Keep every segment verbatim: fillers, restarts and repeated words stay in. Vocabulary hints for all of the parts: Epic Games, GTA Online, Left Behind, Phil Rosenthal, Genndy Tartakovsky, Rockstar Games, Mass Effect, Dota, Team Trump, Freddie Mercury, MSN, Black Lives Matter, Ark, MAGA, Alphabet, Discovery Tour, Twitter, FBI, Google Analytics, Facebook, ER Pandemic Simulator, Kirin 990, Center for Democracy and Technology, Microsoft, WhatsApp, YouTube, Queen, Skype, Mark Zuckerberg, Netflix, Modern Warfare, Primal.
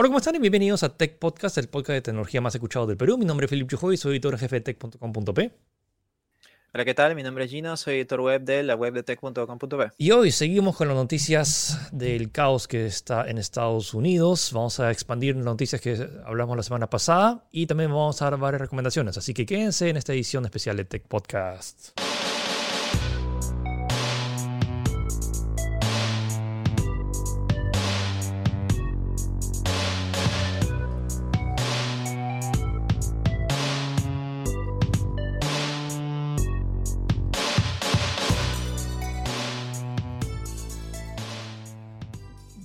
Hola, ¿cómo están? Y bienvenidos a Tech Podcast, el podcast de tecnología más escuchado del Perú. Mi nombre es Felipe Chujó y soy editor jefe de tech punto com punto pe. Hola, ¿qué tal? Mi nombre es Gino, soy editor web de la web de tech punto com punto pe. Y hoy seguimos con las noticias del caos que está en Estados Unidos. Vamos a expandir las noticias que hablamos la semana pasada y también vamos a dar varias recomendaciones. Así que quédense en esta edición especial de Tech Podcast.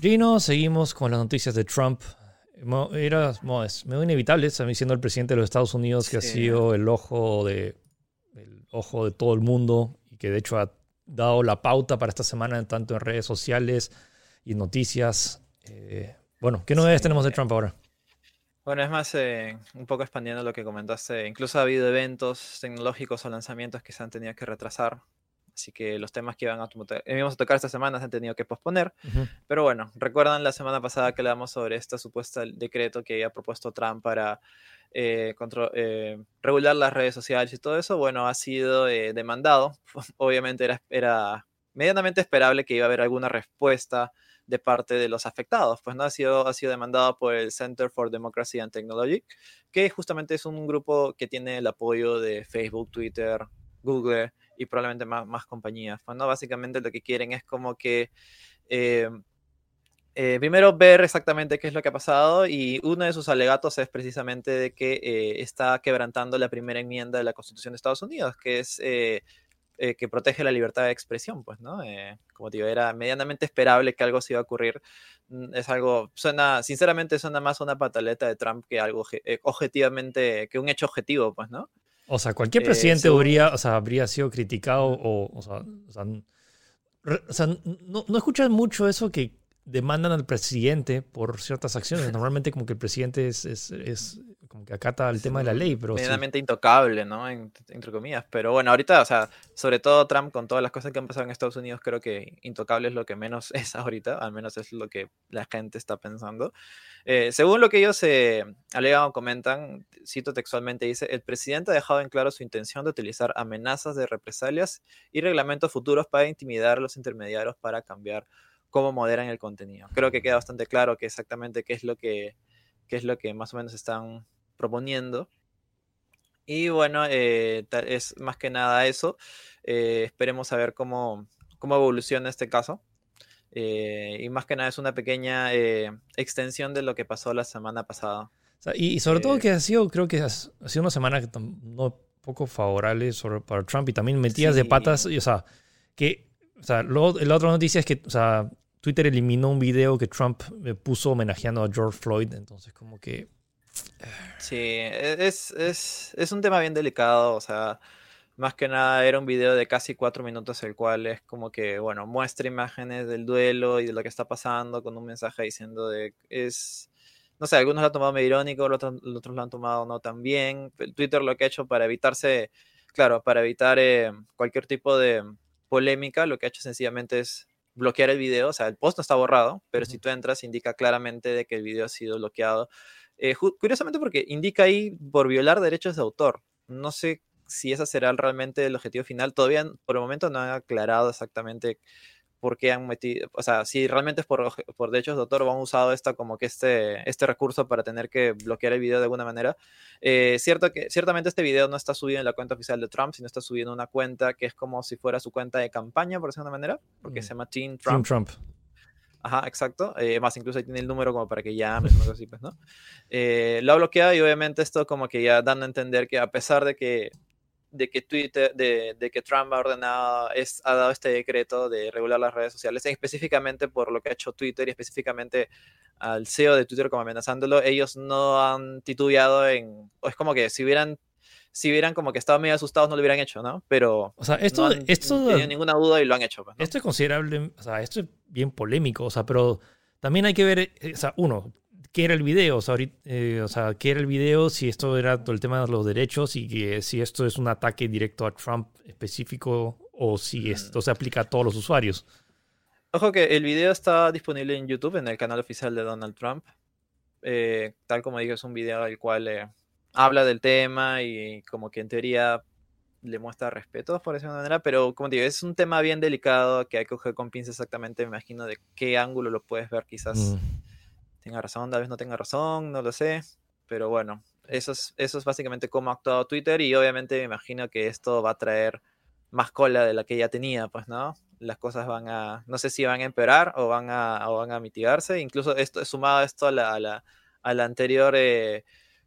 Gino, seguimos con las noticias de Trump. Era medio inevitable, siendo el presidente de los Estados Unidos que sí. ha sido el ojo de el ojo de todo el mundo y que de hecho ha dado la pauta para esta semana tanto en redes sociales y noticias. Eh, bueno, ¿qué novedades sí. tenemos de Trump ahora? Bueno, es más, eh, un poco expandiendo lo que comentaste. Incluso ha habido eventos tecnológicos o lanzamientos que se han tenido que retrasar. Así que los temas que iban a, íbamos a tocar esta semana se han tenido que posponer. Uh-huh. Pero bueno, recuerdan la semana pasada que hablamos sobre este supuesto decreto que había propuesto Trump para eh, control, eh, regular las redes sociales y todo eso. Bueno, ha sido eh, demandado. Obviamente era, era medianamente esperable que iba a haber alguna respuesta de parte de los afectados. Pues no ha sido, ha sido demandado por el Center for Democracy and Technology, que justamente es un grupo que tiene el apoyo de Facebook, Twitter, Google y probablemente más, más compañías. Bueno, básicamente lo que quieren es como que eh, eh, primero ver exactamente qué es lo que ha pasado, y uno de sus alegatos es precisamente de que eh, está quebrantando la primera enmienda de la Constitución de Estados Unidos, que es eh, eh, que protege la libertad de expresión. Pues, ¿no? Eh, como te digo, era medianamente esperable que algo se iba a ocurrir. Es algo, suena, sinceramente suena más una pataleta de Trump que algo eh, objetivamente, que un hecho objetivo, pues, ¿no? O sea, cualquier presidente eh, sí. habría, o sea, habría sido criticado o, o sea, o sea, re, o sea no, no escuchan mucho eso que demandan al presidente por ciertas acciones. Normalmente como que el presidente es, es, es como que acata el es tema de la ley. Pero medianamente sí. intocable, ¿no? En, entre comillas. Pero bueno, ahorita, o sea, sobre todo Trump, con todas las cosas que han pasado en Estados Unidos, creo que intocable es lo que menos es ahorita, al menos es lo que la gente está pensando. Eh, según lo que ellos eh, alegan o comentan, cito textualmente, dice: el presidente ha dejado en claro su intención de utilizar amenazas de represalias y reglamentos futuros para intimidar a los intermediarios para cambiar cómo moderan el contenido. Creo que queda bastante claro que exactamente qué es lo que, qué es lo que más o menos están proponiendo. Y bueno, eh, es más que nada eso. Eh, esperemos a ver cómo, cómo evoluciona este caso. Eh, y más que nada es una pequeña eh, extensión de lo que pasó la semana pasada. O sea, y, y sobre eh, todo que ha sido, creo que ha sido una semana que no poco favorable sobre, para Trump, y también metidas sí. de patas. Y, o sea, que, o sea, lo, la otra noticia es que, o sea, Twitter eliminó un video que Trump puso homenajeando a George Floyd. Entonces, como que... Sí, es, es, es un tema bien delicado. O sea, más que nada era un video de casi cuatro minutos, el cual es como que, bueno, muestra imágenes del duelo y de lo que está pasando, con un mensaje diciendo de... es no sé, algunos lo han tomado medio irónico, los otros, los otros lo han tomado no tan bien. Twitter lo que ha hecho para evitarse, claro, para evitar eh, cualquier tipo de polémica, lo que ha hecho sencillamente es bloquear el video. O sea, el post no está borrado, pero si tú entras indica claramente de que el video ha sido bloqueado. Eh, curiosamente porque indica ahí por violar derechos de autor. No sé si ese será realmente el objetivo final. Todavía por el momento no han aclarado exactamente por qué han metido, o sea, si realmente es por, por derechos de autor o han usado esta, como que este, este recurso para tener que bloquear el video de alguna manera. Eh, cierto que, ciertamente este video no está subido en la cuenta oficial de Trump, sino está subido en una cuenta que es como si fuera su cuenta de campaña, por decirlo de una manera, porque mm. se llama Team Trump. Team Trump. Ajá, exacto. Eh, más incluso ahí tiene el número como para que llames o algo así, pues, ¿no? Eh, lo ha bloqueado, y obviamente esto como que ya dando a entender que a pesar de que de que Twitter, de, de que Trump ha ordenado, es, ha dado este decreto de regular las redes sociales, específicamente por lo que ha hecho Twitter y específicamente al C E O de Twitter como amenazándolo, ellos no han titubeado en... Es como que si hubieran si hubieran como que estado medio asustados no lo hubieran hecho, ¿no? Pero o sea, esto, no han esto, tenido ninguna duda y lo han hecho, pues, ¿no? Esto es considerable, o sea, esto es bien polémico, o sea, pero también hay que ver, o sea, uno, ¿qué era el video? O sea, ahorita, eh, o sea, ¿qué era el video? Si esto era todo el tema de los derechos y que, si esto es un ataque directo a Trump específico o si esto se aplica a todos los usuarios. Ojo que el video está disponible en YouTube, en el canal oficial de Donald Trump. eh, tal como dije, es un video el cual eh, habla del tema y como que en teoría le muestra respeto, por decirlo de una manera, pero como te digo, es un tema bien delicado que hay que coger con pinzas exactamente, me imagino, de qué ángulo lo puedes ver, quizás mm. tenga razón, tal vez no tenga razón, no lo sé, pero bueno, eso es, eso es básicamente cómo ha actuado Twitter y obviamente me imagino que esto va a traer más cola de la que ya tenía, pues, ¿no? Las cosas van a, no sé si van a empeorar o van a, o van a mitigarse, incluso esto, sumado a esto a la, a la, a la anterior eh,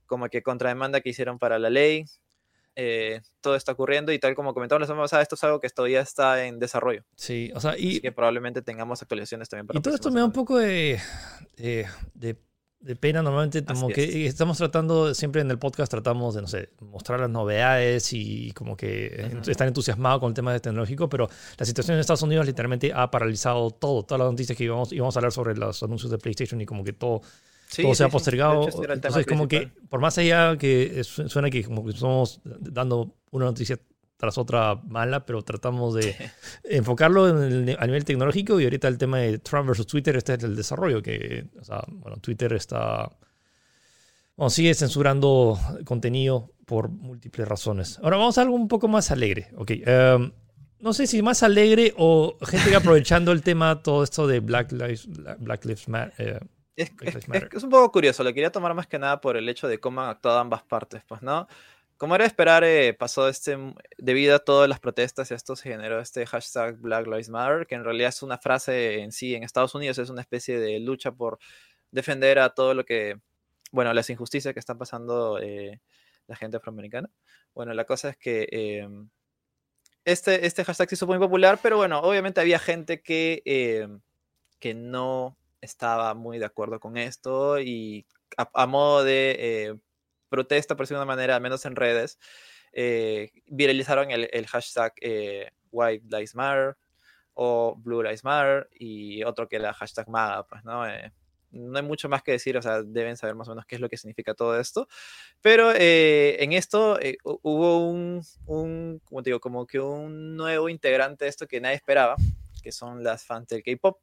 como que contrademanda que hicieron para la ley, eh, todo está ocurriendo y tal como comentamos la semana pasada, esto es algo que todavía está en desarrollo. Sí, o sea, y... Así que probablemente tengamos actualizaciones también. Para y todo esto me da un poco de, de, de, de pena, normalmente como que estamos tratando, siempre en el podcast tratamos de, no sé, mostrar las novedades y como que uh-huh. estar entusiasmado con el tema tecnológico, pero la situación en Estados Unidos literalmente ha paralizado todo, todas las noticias que íbamos, íbamos a hablar sobre los anuncios de PlayStation y como que todo... Sí, todo sí, se ha postergado. Sí, hecho, entonces, como que, por más allá que suena que como que estamos dando una noticia tras otra mala, pero tratamos de enfocarlo en el, a nivel tecnológico y ahorita el tema de Trump versus Twitter, este es el desarrollo que, o sea, bueno, Twitter está, bueno, sigue censurando contenido por múltiples razones. Ahora vamos a algo un poco más alegre, ok. Um, no sé si más alegre o gente que aprovechando el tema, todo esto de Black Lives, Black Lives Matter, eh, Es, es, es un poco curioso, lo quería tomar más que nada por el hecho de cómo han actuado ambas partes, pues, ¿no? Como era de esperar, eh, pasó este, debido a todas las protestas, esto se generó este hashtag Black Lives Matter, que en realidad es una frase en sí, en Estados Unidos es una especie de lucha por defender a todo lo que, bueno, las injusticias que están pasando eh, la gente afroamericana. Bueno, la cosa es que eh, este, este hashtag se hizo muy popular, pero bueno, obviamente había gente que, eh, que no... estaba muy de acuerdo con esto y a, a modo de eh, protesta, por decirlo de una manera, al menos en redes, eh, viralizaron el, el hashtag eh, White Lives Matter o Blue Lives Matter y otro que era hashtag MAGA, pues, ¿no? Eh, no hay mucho más que decir, o sea, deben saber más o menos qué es lo que significa todo esto, pero eh, en esto eh, hubo un, un, como te digo, como que un nuevo integrante de esto que nadie esperaba, que son las fans del K-pop,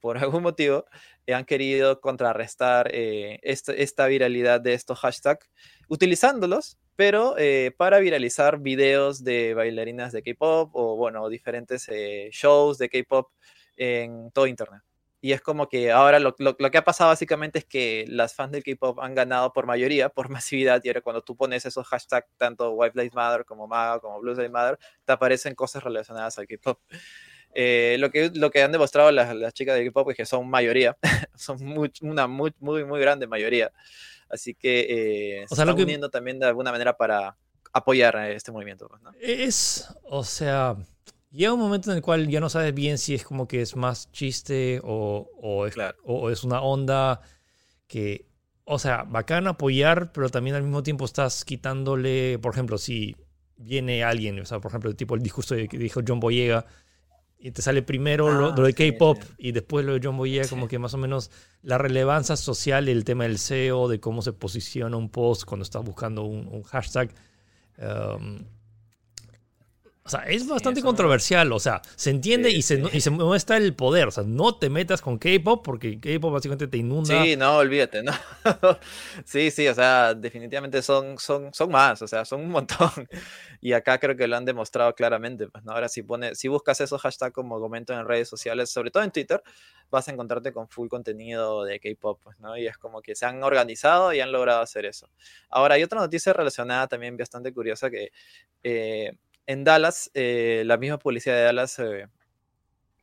por algún motivo, eh, han querido contrarrestar eh, esta, esta viralidad de estos hashtags, utilizándolos, pero eh, para viralizar videos de bailarinas de K-pop o, bueno, diferentes eh, shows de K-pop en todo internet. Y es como que ahora lo, lo, lo que ha pasado básicamente es que las fans del K-pop han ganado por mayoría, por masividad, y ahora cuando tú pones esos hashtags, tanto White Lives Matter como MAGA, como Blue Lives Matter, te aparecen cosas relacionadas al K-pop. Eh, lo, que, lo que han demostrado las, las chicas de K-pop es que son mayoría, son muy, una muy, muy, muy grande mayoría. Así que eh, se están uniendo también de alguna manera para apoyar este movimiento, ¿no? Es, o sea, llega un momento en el cual ya no sabes bien si es como que es más chiste o, o, es, claro. o, o es una onda que, o sea, bacán apoyar, pero también al mismo tiempo estás quitándole, por ejemplo, si viene alguien, o sea, por ejemplo, el tipo el discurso que dijo John Boyega, y te sale primero ah, lo, lo de K-pop sí, sí. y después lo de John Boyega, sí. como que más o menos la relevancia social, el tema del S E O, de cómo se posiciona un post cuando estás buscando un, un hashtag. Um, o sea, es bastante sí, controversial. Me... O sea, se entiende sí, y, se, sí. y se muestra el poder. O sea, no te metas con K-pop porque K-pop básicamente te inunda. Sí, no, olvídate, ¿no? sí, sí, o sea, definitivamente son, son, son más. O sea, son un montón. Y acá creo que lo han demostrado claramente, pues, ¿no? Ahora si pone, si buscas esos hashtags como comento en redes sociales, sobre todo en Twitter, vas a encontrarte con full contenido de K-pop, pues, ¿no? Y es como que se han organizado y han logrado hacer eso. Ahora hay otra noticia relacionada también bastante curiosa que eh, en Dallas, eh, la misma policía de Dallas eh,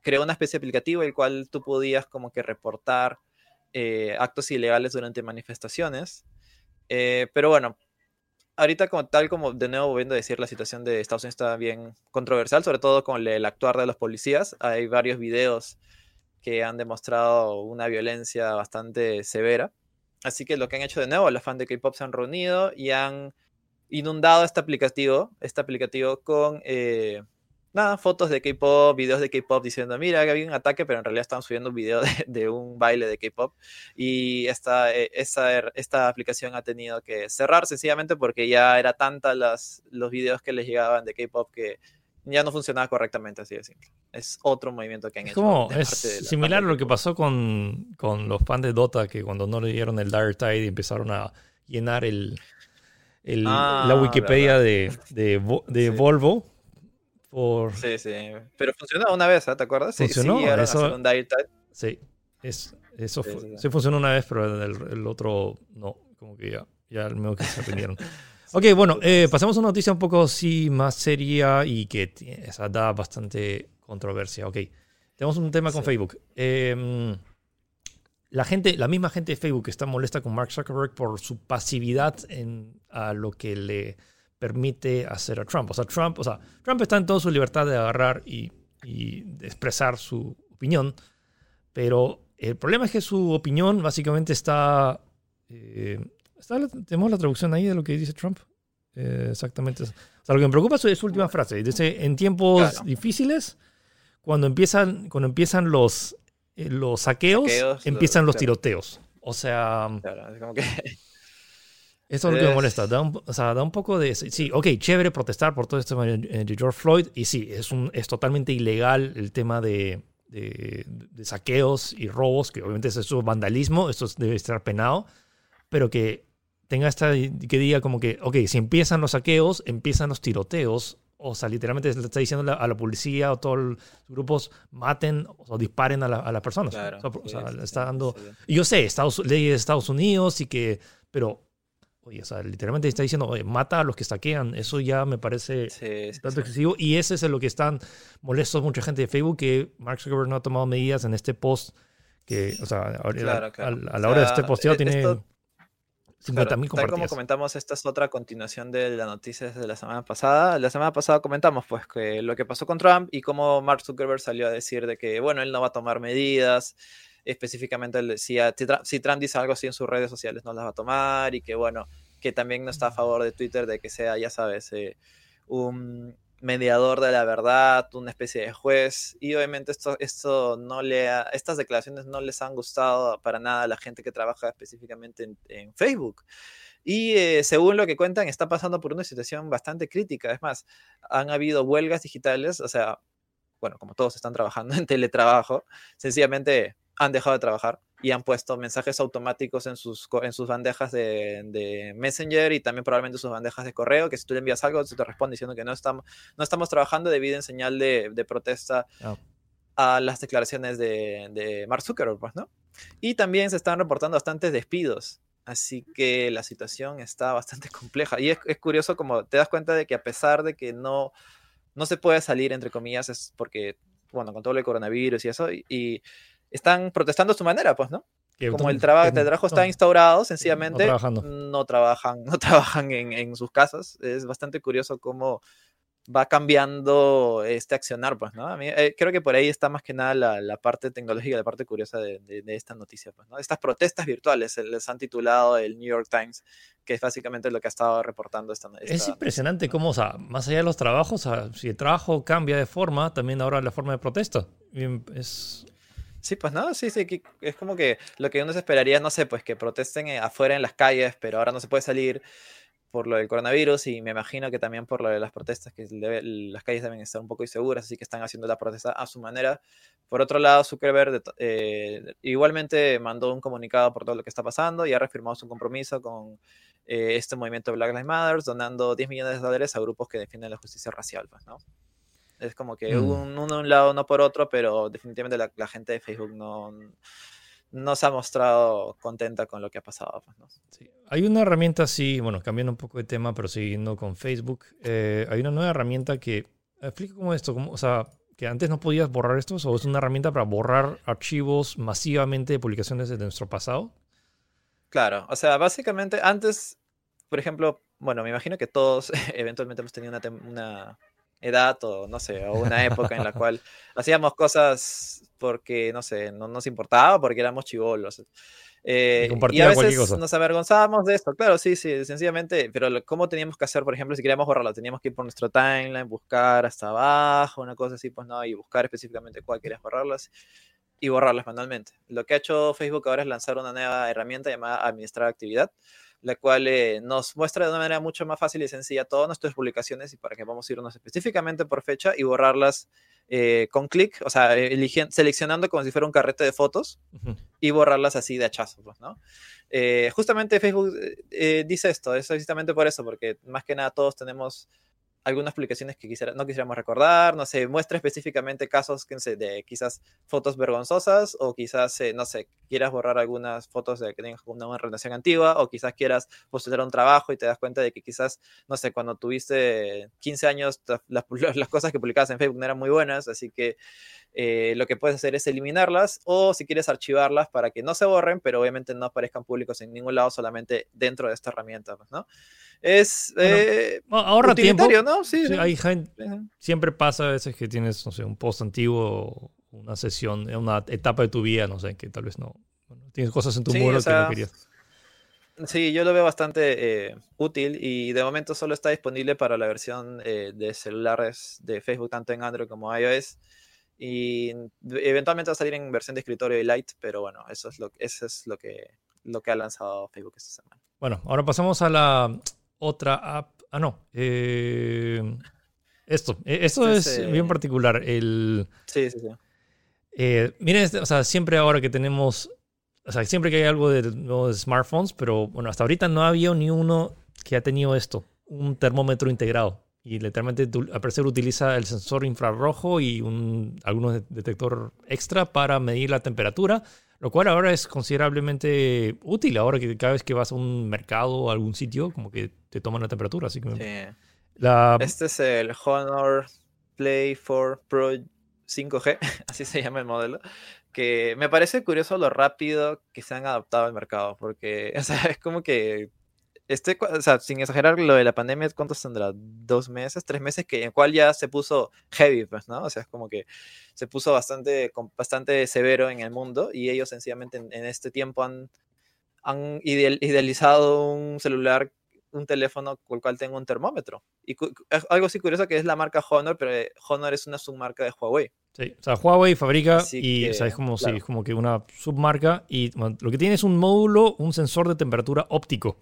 creó una especie de aplicativo el cual tú podías como que reportar eh, actos ilegales durante manifestaciones, eh, pero bueno, ahorita como tal, como de nuevo volviendo a decir, la situación de Estados Unidos está bien controversial, sobre todo con el actuar de los policías. Hay varios videos que han demostrado una violencia bastante severa. Así que lo que han hecho de nuevo, los fans de K-pop se han reunido y han inundado este aplicativo, este aplicativo con eh, nada, fotos de K-pop, videos de K-pop diciendo, mira, que había un ataque, pero en realidad están subiendo un video de, de un baile de K-pop. Y esta, esta, esta aplicación ha tenido que cerrar sencillamente porque ya era tantas los videos que les llegaban de K-pop que ya no funcionaba correctamente, así de simple. Es otro movimiento que han es hecho. Como, es similar a lo que pasó con, con los fans de Dota, que cuando no le dieron el Dire Tide empezaron a llenar el, el, ah, la Wikipedia de, de, de sí. Volvo. Por... Sí, sí. Pero funcionó una vez, ¿eh? ¿Te acuerdas? Funcionó. Sí, eso, un Dire Tide. Sí, es, eso sí, fu- sí, sí. sí funcionó una vez, pero el, el otro no. Como que ya, ya medio que se rindieron. Ok, bueno, eh, pasamos a una noticia un poco sí, más seria y que t- esa da bastante controversia. Ok, tenemos un tema con sí. Facebook. Eh, la gente, la misma gente de Facebook está molesta con Mark Zuckerberg por su pasividad en a lo que le permite hacer a Trump. O sea, Trump, o sea, Trump está en toda su libertad de agarrar y, y de expresar su opinión, pero el problema es que su opinión básicamente está... Eh, ¿Tenemos la traducción ahí de lo que dice Trump? Eh, exactamente. O sea, lo que me preocupa es su última frase. Dice, en tiempos claro. difíciles, cuando empiezan, cuando empiezan los, eh, los saqueos, saqueos, empiezan los, los tiroteos. O sea... Claro, es como que... Eso es lo que me molesta. Da un, o sea, da un poco de... Sí, ok, chévere protestar por todo este tema de George Floyd. Y sí, es, un, es totalmente ilegal el tema de, de, de saqueos y robos, que obviamente es eso, vandalismo, eso debe estar penado, pero que tenga esta que diga como que, ok, si empiezan los saqueos, empiezan los tiroteos. O sea, literalmente le está diciendo a la policía o a todos los grupos, maten o disparen a, la, a las personas. Claro, o sea, sí, le está dando... Sí, sí. Y yo sé, Estados, leyes de Estados Unidos y que... Pero, oye, o sea, literalmente está diciendo, oye, mata a los que saquean. Eso ya me parece sí, sí, tanto sí. excesivo. Y ese es lo que están molestos mucha gente de Facebook, que Mark Zuckerberg no ha tomado medidas en este post que, o sea, claro, claro. A, a la hora o sea, de este posteo esto... tiene... Claro, tal como comentamos, esta es otra continuación de las noticias de la semana pasada. La semana pasada comentamos pues que lo que pasó con Trump y cómo Mark Zuckerberg salió a decir de que, bueno, él no va a tomar medidas. Específicamente, él decía, si Trump dice algo así en sus redes sociales, no las va a tomar. Y que, bueno, que también no está a favor de Twitter de que sea, ya sabes, eh, un mediador de la verdad, una especie de juez. Y obviamente esto, esto no le ha, estas declaraciones no les han gustado para nada a la gente que trabaja específicamente en, en Facebook. Y eh, según lo que cuentan, está pasando por una situación bastante crítica. Es más, han habido huelgas digitales, o sea, bueno, como todos están trabajando en teletrabajo, sencillamente han dejado de trabajar y han puesto mensajes automáticos en sus, en sus bandejas de, de Messenger y también probablemente sus bandejas de correo, que si tú le envías algo, se te responde diciendo que no estamos, no estamos trabajando debido en señal de, de protesta oh. a las declaraciones de, de Mark Zuckerberg, ¿no? Y también se están reportando bastantes despidos. Así que la situación está bastante compleja. Y es, es curioso como te das cuenta de que a pesar de que no, no se puede salir, entre comillas, es porque, bueno, con todo el coronavirus y eso, y... y están protestando a su manera, pues, ¿no? Que, como el trabajo el trabajo está instaurado, sencillamente no, no trabajan, no trabajan en, en sus casas. Es bastante curioso cómo va cambiando este accionar, pues, ¿no? A mí, eh, creo que por ahí está más que nada la, la parte tecnológica, la parte curiosa de, de, de esta noticia, pues, ¿no? Estas protestas virtuales les han titulado el New York Times, que es básicamente lo que ha estado reportando esta noticia. Es impresionante cómo, o sea, más allá de los trabajos, o sea, si el trabajo cambia de forma, también ahora la forma de protesta. Es... Sí, pues no, sí, sí, es como que lo que uno se esperaría, no sé, pues que protesten afuera en las calles, pero ahora no se puede salir por lo del coronavirus y me imagino que también por lo de las protestas, que debe, las calles deben estar un poco inseguras, así que están haciendo la protesta a su manera. Por otro lado, Zuckerberg eh, igualmente mandó un comunicado por todo lo que está pasando y ha reafirmado su compromiso con eh, este movimiento Black Lives Matter, donando diez millones de dólares a grupos que defienden la justicia racial, pues, ¿no? Es como que mm. un, uno de un lado, uno por otro, pero definitivamente la, la gente de Facebook no, no se ha mostrado contenta con lo que ha pasado, pues, ¿no? Sí. Hay una herramienta, sí, bueno, cambiando un poco de tema, pero siguiendo con Facebook, eh, hay una nueva herramienta que, explica cómo esto, cómo, o sea, que antes no podías borrar estos, o es una herramienta para borrar archivos masivamente de publicaciones de nuestro pasado. Claro, o sea, básicamente antes, por ejemplo, bueno, me imagino que todos eventualmente hemos tenido una... una edad o no sé, o una época en la cual hacíamos cosas porque no sé, no nos importaba porque éramos chibolos. Eh, y, y a veces nos avergonzábamos de esto, claro, sí, sí, sencillamente, pero lo, ¿cómo teníamos que hacer? Por ejemplo, si queríamos borrarlo, teníamos que ir por nuestro timeline, buscar hasta abajo, una cosa así, pues no, y buscar específicamente cuál querías borrarlas. y borrarlas manualmente. Lo que ha hecho Facebook ahora es lanzar una nueva herramienta llamada Administrar Actividad, la cual eh, nos muestra de una manera mucho más fácil y sencilla todas nuestras publicaciones y para que vamos a irnos específicamente por fecha y borrarlas eh, con clic, o sea, eligen, seleccionando como si fuera un carrete de fotos uh-huh. y borrarlas así de hachazo, pues, ¿no? Eh, justamente Facebook eh, dice esto, es precisamente por eso, porque más que nada todos tenemos algunas publicaciones que quisiera, no quisiéramos recordar, no sé, muestra específicamente casos que, no sé, de quizás fotos vergonzosas o quizás, eh, no sé, quieras borrar algunas fotos de que tengas una relación antigua o quizás quieras postular un trabajo y te das cuenta de que quizás, no sé, cuando tuviste quince años las, las cosas que publicabas en Facebook no eran muy buenas, así que eh, lo que puedes hacer es eliminarlas o si quieres archivarlas para que no se borren, pero obviamente no aparezcan públicos en ningún lado, solamente dentro de esta herramienta, ¿no? Es eh, bueno, ahorra tiempo, ¿no? No, sí, sí, hay gente, siempre pasa a veces que tienes, no sé, un post antiguo, una sesión, una etapa de tu vida, no sé, que tal vez no, bueno, tienes cosas en tu sí, muro o sea, que no querías. Sí, yo lo veo bastante eh, útil y de momento solo está disponible para la versión eh, de celulares de Facebook, tanto en Android como iOS, y eventualmente va a salir en versión de escritorio y Lite, pero bueno, eso es lo, eso es lo que, lo que ha lanzado Facebook esta semana. Bueno, ahora pasamos a la otra app. Ah, no. Eh, esto. Esto es sí, sí. bien particular. El, sí, sí, sí. Eh, miren, o sea, siempre ahora que tenemos... O sea, siempre que hay algo de, de smartphones, pero bueno, hasta ahorita no ha habido ni uno que ha tenido esto. Un termómetro integrado. Y literalmente, al parecer, utiliza el sensor infrarrojo y un algunos detector extra para medir la temperatura, lo cual ahora es considerablemente útil. Ahora que cada vez que vas a un mercado o algún sitio, como que te toman la temperatura. Así que sí. la... Este es el Honor Play cuatro Pro cinco G, así se llama el modelo, que me parece curioso lo rápido que se han adaptado al mercado, porque o sea, es como que... Este, o sea, sin exagerar, lo de la pandemia, ¿cuántos tendrá? ¿Dos meses? ¿Tres meses? Que, en el cual ya se puso heavy, pues, ¿no? O sea, es como que se puso bastante, bastante severo en el mundo y ellos sencillamente en, en este tiempo han, han idealizado un celular, un teléfono con el cual tengo un termómetro. Y cu- algo así curioso que es la marca Honor, pero Honor es una submarca de Huawei. Sí, o sea, Huawei fabrica así y que, o sea, es, como, claro. sí, es como que una submarca y bueno, lo que tiene es un módulo, un sensor de temperatura óptico.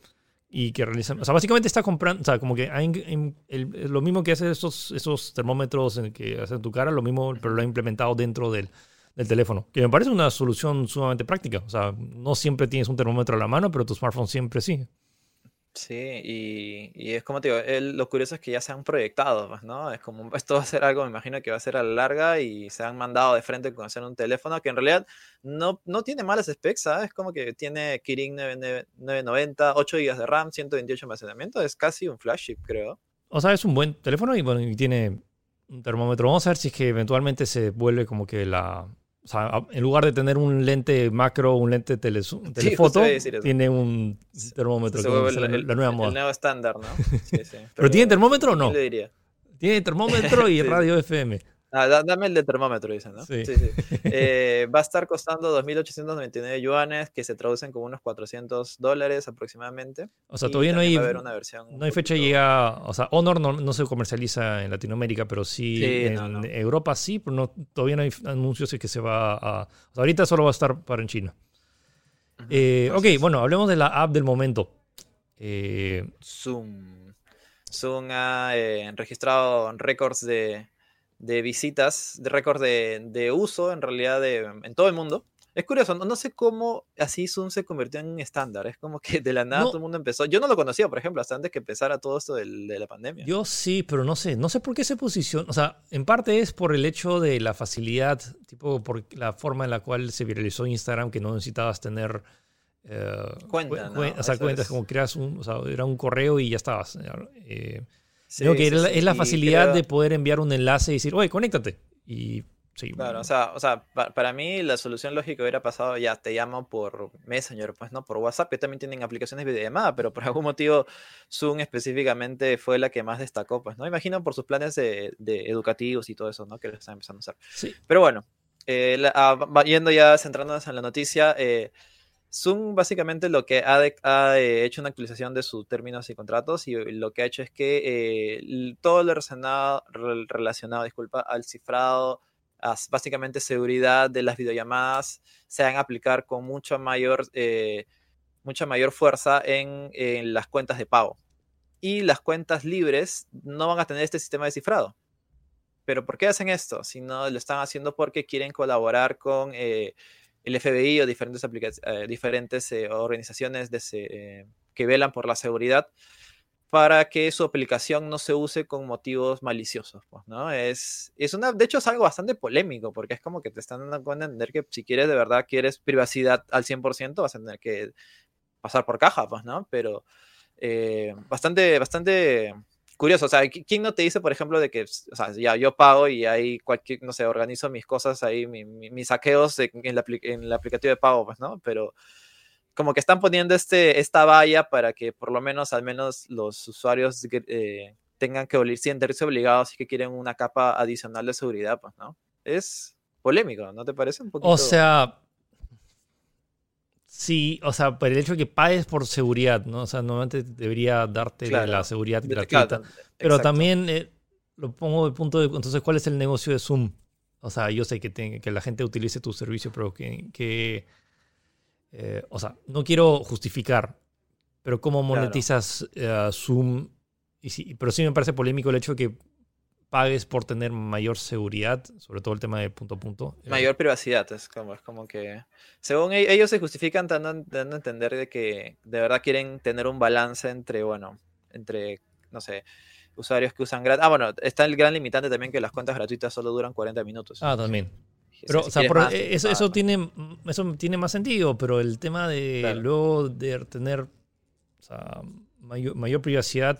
Y que realizan, o sea, básicamente está comprando, o sea, como que hay, en, el, lo mismo que hacen esos, esos termómetros en que hacen tu cara, lo mismo, pero lo ha implementado dentro del, del teléfono, que me parece una solución sumamente práctica. O sea, no siempre tienes un termómetro a la mano, pero tu smartphone siempre sí. Sí, y, y es como te digo, el, lo curioso es que ya se han proyectado, ¿no? Es como, esto va a ser algo, me imagino que va a ser a la larga y se han mandado de frente con hacer un teléfono que en realidad no, no tiene malas specs, ¿sabes? Como que tiene Kirin novecientos noventa, ocho gigas de RAM, ciento veintiocho de almacenamiento, es casi un flagship, creo. O sea, es un buen teléfono y, bueno, y tiene un termómetro. Vamos a ver si es que eventualmente se vuelve como que la... O sea, en lugar de tener un lente macro, un lente tele, telefoto, sí, tiene un termómetro. Se, se el, la, la nueva moda. El nuevo estándar, ¿no? Sí, sí. Pero, ¿Pero tiene termómetro o no? Lo diría. Tiene termómetro y sí. radio F M. Ah, dame el de termómetro, dicen, ¿no? Sí, sí. sí. Eh, va a estar costando dos mil ochocientos noventa y nueve yuanes, que se traducen como unos cuatrocientos dólares aproximadamente. O sea, todavía no hay, va a haber una versión no hay fecha de llegada. O sea, Honor no, no se comercializa en Latinoamérica, pero sí, sí en no, no. Europa sí, pero no, todavía no hay anuncios de que se va a... O sea, ahorita solo va a estar para en China. Uh-huh. Eh, ok, bueno, hablemos de la app del momento. Eh, Zoom. Zoom ha eh, registrado récords de... de visitas, de récord de, de uso en realidad de, en todo el mundo. Es curioso, no, no sé cómo así Zoom se convirtió en un estándar. Es como que de la nada no. todo el mundo empezó. Yo no lo conocía, por ejemplo, hasta antes que empezara todo esto de, de la pandemia. Yo sí, pero no sé. No sé por qué se posicionó. O sea, en parte es por el hecho de la facilidad, tipo por la forma en la cual se viralizó Instagram, que no necesitabas tener... Eh, Cuenta, cu- cu- ¿no? O sea, Eso cuentas, es... como creas un... O sea, era un correo y ya estabas. Eh, Sí, que sí, es, la, sí, es la facilidad creo... de poder enviar un enlace y decir, oye, conéctate. Y sí. Claro, bueno. o sea, o sea pa- para mí la solución lógica hubiera pasado, ya te llamo por Messenger, pues no, por WhatsApp, que también tienen aplicaciones de videollamada, pero por algún motivo Zoom específicamente fue la que más destacó, pues no, imagino por sus planes de, de educativos y todo eso, ¿no? Que lo están empezando a usar. Sí. Pero bueno, eh, la, a, yendo ya centrándonos en la noticia, eh, Zoom básicamente lo que ha, de, ha eh, hecho una actualización de sus términos y contratos y lo que ha hecho es que eh, todo lo relacionado, relacionado disculpa, al cifrado básicamente seguridad de las videollamadas se van a aplicar con mucha mayor, eh, mucha mayor fuerza en, en las cuentas de pago. Y las cuentas libres no van a tener este sistema de cifrado. ¿Pero por qué hacen esto? Si no, lo están haciendo porque quieren colaborar con eh, el F B I o diferentes, aplica- eh, diferentes eh, organizaciones de se, eh, que velan por la seguridad, para que su aplicación no se use con motivos maliciosos, ¿no? Es, es una, de hecho es algo bastante polémico, porque es como que te están dando cuenta de entender que si quieres de verdad, quieres privacidad al cien por ciento, vas a tener que pasar por caja, pues, ¿no? Pero eh, bastante, bastante curioso. O sea, ¿quién no te dice, por ejemplo, de que, o sea, ya yo pago y ahí cualquier, no sé, organizo mis cosas ahí, mi, mi, mis saqueos en la, en el aplicativo de pago, pues, ¿no? Pero como que están poniendo este, esta valla para que por lo menos, al menos los usuarios eh, tengan que sentirse obligados y que quieren una capa adicional de seguridad, pues, ¿no? Es polémico, ¿no te parece? Un poquito... O sea, sí, o sea, por el hecho de que pagues por seguridad, ¿no? O sea, normalmente debería darte claro, la seguridad gratuita. Claro, pero exacto. También eh, lo pongo de punto de, entonces, ¿cuál es el negocio de Zoom? O sea, yo sé que, te, que la gente utilice tu servicio, pero que... que Eh, o sea, no quiero justificar, pero ¿cómo monetizas claro. uh, Zoom? Y sí, pero sí me parece polémico el hecho de que pagues por tener mayor seguridad, sobre todo el tema de punto a punto. Mayor eh. privacidad, es como, es como que... Según ellos se justifican dando a entender de que de verdad quieren tener un balance entre, bueno, entre, no sé, usuarios que usan... Grat- ah, bueno, está el gran limitante también que las cuentas gratuitas solo duran cuarenta minutos. Ah, también. Pero, si o sea, por, más, eso, nada, eso, ¿no? tiene, eso tiene más sentido, pero el tema de claro. luego de tener o sea, mayor, mayor privacidad,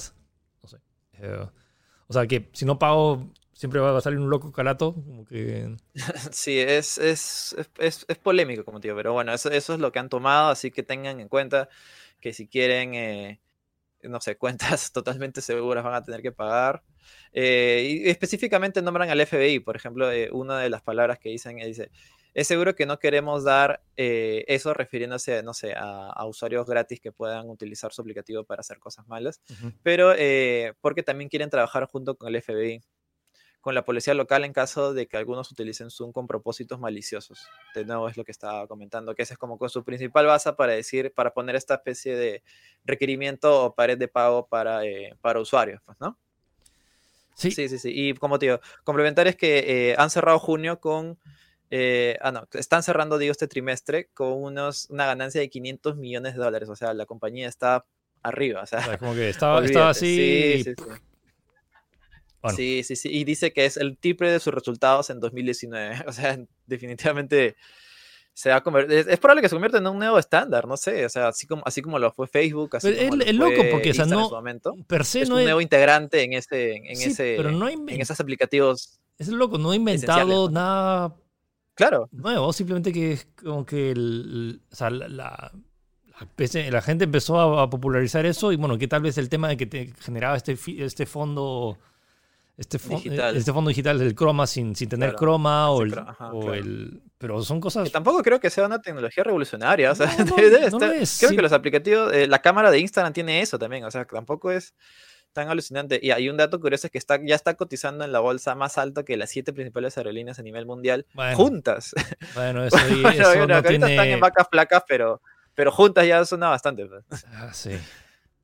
no sé. Eh, o sea, que si no pago, siempre va a salir un loco calato. Como que... Sí, es, es, es, es, es polémico, como te digo, pero bueno, eso, eso es lo que han tomado, así que tengan en cuenta que si quieren, eh, no sé, cuentas totalmente seguras van a tener que pagar. Eh, y específicamente nombran al F B I, por ejemplo, eh, una de las palabras que dicen eh, dice, es seguro que no queremos dar eh, eso refiriéndose, no sé, a, a usuarios gratis que puedan utilizar su aplicativo para hacer cosas malas, uh-huh. pero eh, porque también quieren trabajar junto con el F B I, con la policía local en caso de que algunos utilicen Zoom con propósitos maliciosos. De nuevo es lo que estaba comentando, que ese es como con su principal base para decir, para poner esta especie de requerimiento o pared de pago para, eh, para usuarios, pues, ¿no? Sí. sí, sí, sí. Y como te digo, complementar es que eh, han cerrado junio con, eh, ah no, están cerrando, digo, este trimestre con unos, una ganancia de quinientos millones de dólares. O sea, la compañía está arriba. O sea, o sea como que estaba, estaba así. Sí, sí, sí. Bueno. sí, sí, sí. Y dice que es el triple de sus resultados en dos mil diecinueve. O sea, definitivamente se va a convertir. Es, es probable que se convierta en un nuevo estándar, no sé. O sea, así como, así como lo fue Facebook, así pero como es, lo fue loco porque, o sea, no, en su momento. Per se es no un es... nuevo integrante en ese, en sí, ese, pero no invent... en esos aplicativos. Es loco, no he inventado ¿no? nada. Claro. Nuevo, simplemente que es como que el, o sea, la, la, la, la gente empezó a, a popularizar eso y bueno, que tal vez el tema de que te generaba este, este fondo. Este, fo- digital. este fondo digital del croma sin, sin tener claro. croma o, el, Ajá, o claro. el... Pero son cosas... Que tampoco creo que sea una tecnología revolucionaria. O sea, no, no, debe no estar, es, creo sí. que los aplicativos... Eh, la cámara de Instagram tiene eso también. O sea, tampoco es tan alucinante. Y hay un dato curioso es que está, ya está cotizando en la bolsa más alta que las siete principales aerolíneas a nivel mundial bueno, juntas. Bueno, eso, y, bueno, eso bueno, no ahorita tiene... están en vacas flacas, pero, pero juntas ya suena bastante. Ah, sí.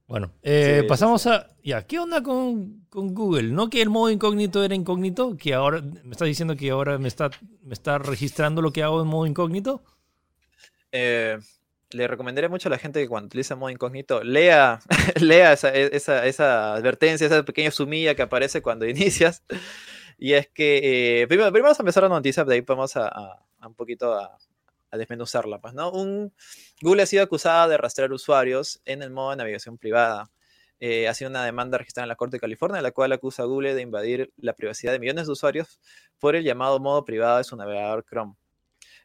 Bueno, eh, sí, pasamos sí. a... Ya, ¿qué onda con, con Google? No que el modo incógnito era incógnito, que ahora me estás diciendo que ahora me está, me está registrando lo que hago en modo incógnito. Eh, le recomendaría mucho a la gente que cuando utiliza modo incógnito, lea, lea esa, esa, esa advertencia, esa pequeña sumilla que aparece cuando inicias. Y es que... Eh, primero, primero vamos a empezar la noticia, de ahí vamos a, a, a un poquito a... a desmenuzarla, pues, ¿no? Un, Google ha sido acusada de rastrear usuarios en el modo de navegación privada. Eh, ha sido una demanda registrada en la Corte de California, en la cual acusa a Google de invadir la privacidad de millones de usuarios por el llamado modo privado de su navegador Chrome.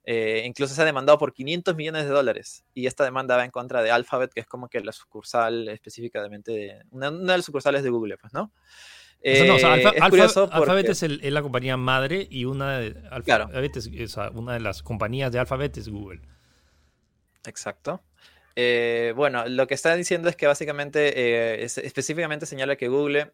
Eh, incluso se ha demandado por quinientos millones de dólares. Y esta demanda va en contra de Alphabet, que es como que la sucursal específicamente de... Una, una de las sucursales de Google, pues, ¿no? Eh, no, o sea, Alfa, es Alfa, porque... Alphabet es, el, es la compañía madre y una de, Alphabet claro. es, es una de las compañías de Alphabet es Google. Exacto. Eh, bueno, lo que está diciendo es que básicamente, eh, es, específicamente señala que Google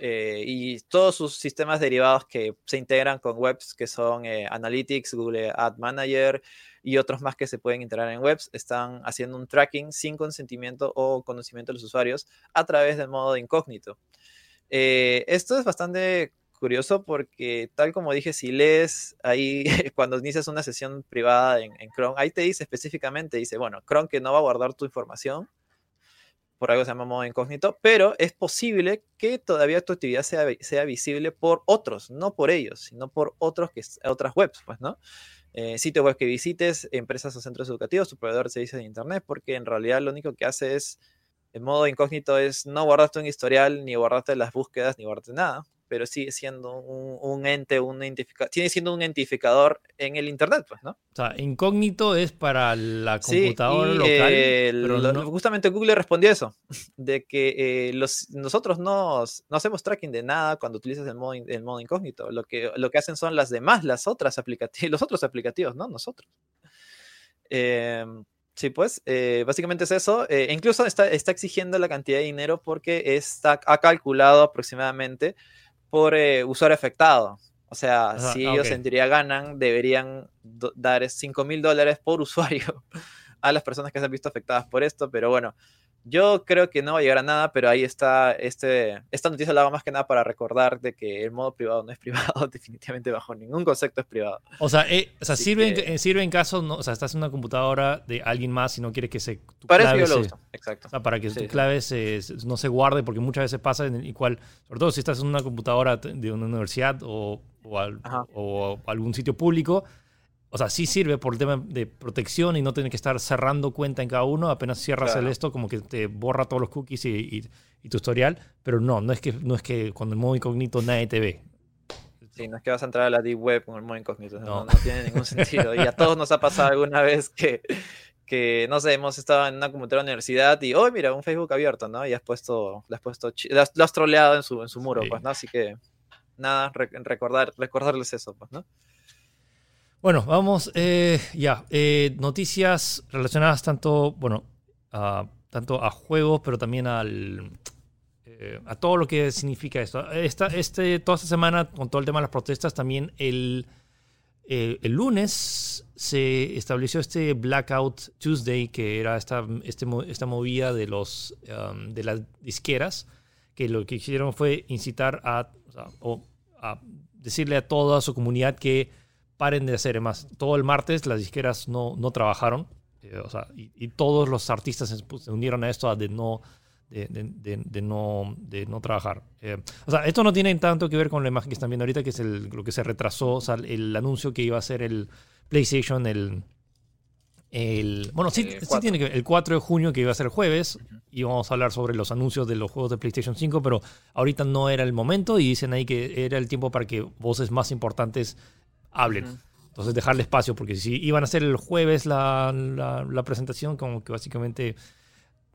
eh, y todos sus sistemas derivados que se integran con webs, que son eh, Analytics, Google Ad Manager y otros más que se pueden integrar en webs, están haciendo un tracking sin consentimiento o conocimiento de los usuarios a través del modo de incógnito. Eh, esto es bastante curioso porque, tal como dije, si lees ahí cuando inicias una sesión privada en, en Chrome, ahí te dice específicamente, dice, bueno, Chrome que no va a guardar tu información, por algo se llama modo incógnito, pero es posible que todavía tu actividad sea, sea visible por otros, no por ellos, sino por otros que, otras webs, pues, ¿no? Eh, sitios web que visites, empresas o centros educativos, tu proveedor de servicios de internet, porque en realidad lo único que hace es, el modo incógnito es no guardarte un historial, ni guardarte las búsquedas, ni guardarte nada, pero sigue siendo un, un ente, un identificador, sigue siendo un identificador en el internet, pues, ¿no? O sea, incógnito es para la computadora, sí, local. Eh, pero lo, no... Justamente Google respondió eso, de que eh, los, nosotros no, no hacemos tracking de nada cuando utilizas el modo, el modo incógnito. Lo que, lo que hacen son las demás, las otras aplicativos, los otros aplicativos, no nosotros. Eh, sí, pues, eh, básicamente es eso. Eh, incluso está, está exigiendo la cantidad de dinero porque está, ha calculado aproximadamente por eh, usuario afectado. O sea, Ajá, si ellos okay. en teoría ganan, deberían do- dar cinco mil dólares por usuario a las personas que se han visto afectadas por esto. Pero bueno, yo creo que no va a llegar a nada, pero ahí está, este, esta noticia la hago más que nada para recordar de que el modo privado no es privado, definitivamente bajo ningún concepto es privado. O sea, eh, o sea sirve, que, en, sirve en caso, no, o sea, estás en una computadora de alguien más y no quieres que se... Para eso yo lo uso, exacto. O sea, para que sí, tu clave sí. se, no se guarde, porque muchas veces pasa en el cual, sobre todo si estás en una computadora de una universidad o, o, al, o algún sitio público. O sea, sí sirve por el tema de protección y no tener que estar cerrando cuenta en cada uno. Apenas cierras claro. el esto, como que te borra todos los cookies y, y, y tu historial. Pero no, no es que no es que con el modo incógnito nadie te ve. Sí, no es que vas a entrar a la deep web con el modo incógnito. No, no, no tiene ningún sentido. Y a todos nos ha pasado alguna vez que, que no sé, hemos estado en una computadora de la universidad y, oh, mira, un Facebook abierto, ¿no? Y has puesto, lo has puesto, lo has, lo has troleado en su, en su muro, sí. pues, ¿no? Así que, nada, recordar, recordarles eso, pues, ¿no? Bueno, vamos eh, ya. Eh, noticias relacionadas tanto, bueno, a, tanto a juegos, pero también al eh, a todo lo que significa esto. Esta, este, toda esta semana, con todo el tema de las protestas, también el, eh, el lunes se estableció este Blackout Tuesday, que era esta, este, esta movida de, los, um, de las disqueras, que lo que hicieron fue incitar a, o a decirle a toda su comunidad que paren de hacer. Además, todo el martes las disqueras no, no trabajaron. Eh, o sea, y, y todos los artistas se, se unieron a esto de no, de, de, de, de no, de no trabajar. Eh, o sea, esto no tiene tanto que ver con la imagen que están viendo ahorita, que es el, lo que se retrasó. O sea, el anuncio que iba a hacer el PlayStation, el... el bueno, sí, eh, sí tiene que ver. El cuatro de junio, que iba a ser jueves, uh-huh. y vamos a hablar sobre los anuncios de los juegos de PlayStation cinco, pero ahorita no era el momento y dicen ahí que era el tiempo para que voces más importantes hablen. Uh-huh. Entonces, dejarle espacio, porque si iban a hacer el jueves la, la, la presentación, como que básicamente,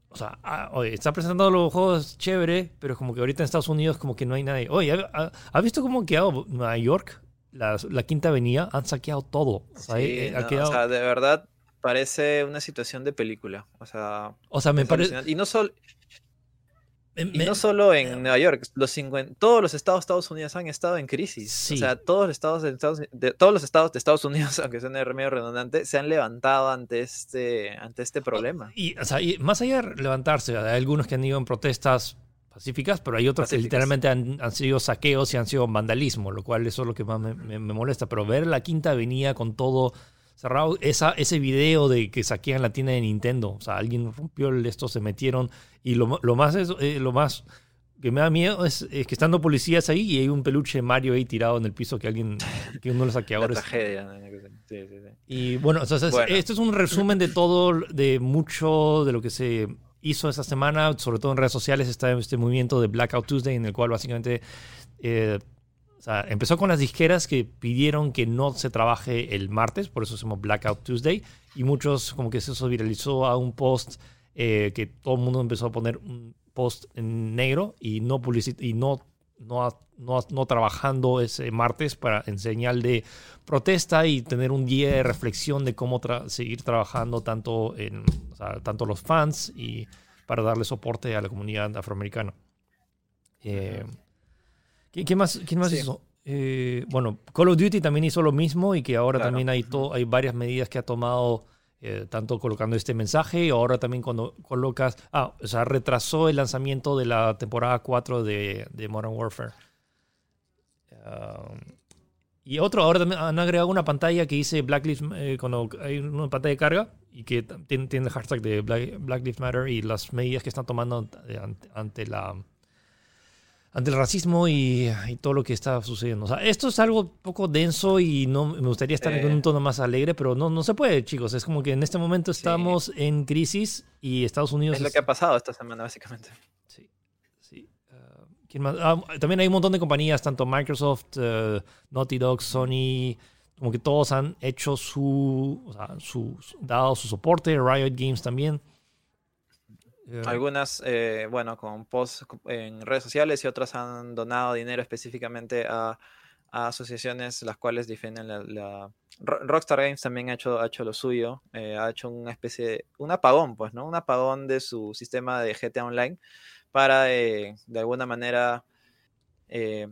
o sea, ah, oye, está presentando los juegos chévere, pero como que ahorita en Estados Unidos como que no hay nadie. Oye, ¿has visto cómo ha quedado Nueva York? La, la Quinta Avenida, han saqueado todo. O sea, sí, eh, no, ha quedado... o sea, de verdad parece una situación de película. O sea, o sea me parece... Y no solo... Me, y no solo en me, Nueva York, los cincuenta, todos los estados de Estados Unidos han estado en crisis. Sí. O sea, todos los estados de Estados, de, todos los estados de Estados Unidos, aunque suene medio redundante, se han levantado ante este, ante este problema. Y, o sea, y más allá de levantarse, hay algunos que han ido en protestas pacíficas, pero hay otros pacíficas. que literalmente han, han sido saqueos y han sido vandalismo, lo cual eso es lo que más me, me, me molesta. Pero ver la Quinta Avenida con todo cerrado, esa, ese video de que saquean la tienda de Nintendo, o sea, alguien rompió el esto, se metieron, y lo, lo más es, eh, lo más que me da miedo es, es que estando policías ahí y hay un peluche de Mario ahí tirado en el piso que alguien, que uno de los saqueadores. Tragedia, ¿no? Sí, sí, sí. Y bueno, o sea, es, bueno, esto es un resumen de todo, de mucho de lo que se hizo esta semana, sobre todo en redes sociales, está este movimiento de Blackout Tuesday, en el cual básicamente... Eh, O sea, empezó con las disqueras que pidieron que no se trabaje el martes, por eso hacemos Blackout Tuesday, y muchos como que eso viralizó a un post eh, que todo el mundo empezó a poner un post en negro y no publici- y no, no, no, no trabajando ese martes para, en señal de protesta y tener un día de reflexión de cómo tra- seguir trabajando tanto, en, o sea, tanto los fans y para darle soporte a la comunidad afroamericana. Eh, ¿Quién más, quién más sí. hizo? Eh, bueno, Call of Duty también hizo lo mismo y que ahora claro. también hay, to, hay varias medidas que ha tomado, eh, tanto colocando este mensaje, y ahora también cuando colocas... Ah, o sea, retrasó el lanzamiento de la temporada cuatro de, de Modern Warfare. Um, y otro, ahora también han agregado una pantalla que dice Black Lives... Eh, cuando hay una pantalla de carga y que tiene, tiene el hashtag de Black, Black Lives Matter y las medidas que están tomando ante, ante la... ante el racismo y, y todo lo que está sucediendo. O sea, esto es algo un poco denso y no, me gustaría estar eh, en un tono más alegre, pero no, no se puede, chicos. Es como que en este momento estamos sí. en crisis y Estados Unidos... Es lo es... que ha pasado esta semana, básicamente. Sí, sí. Uh, ¿quién más? Ah, también hay un montón de compañías, tanto Microsoft, uh, Naughty Dog, Sony, como que todos han hecho su... O sea, su, su dado su soporte, Riot Games también. Yeah. Algunas, eh, bueno, con posts en redes sociales y otras han donado dinero específicamente a, a asociaciones las cuales defienden la, la... Rockstar Games también ha hecho, ha hecho lo suyo, eh, ha hecho una especie de... un apagón, pues, ¿no? Un apagón de su sistema de G T A Online para, eh, de alguna manera, eh,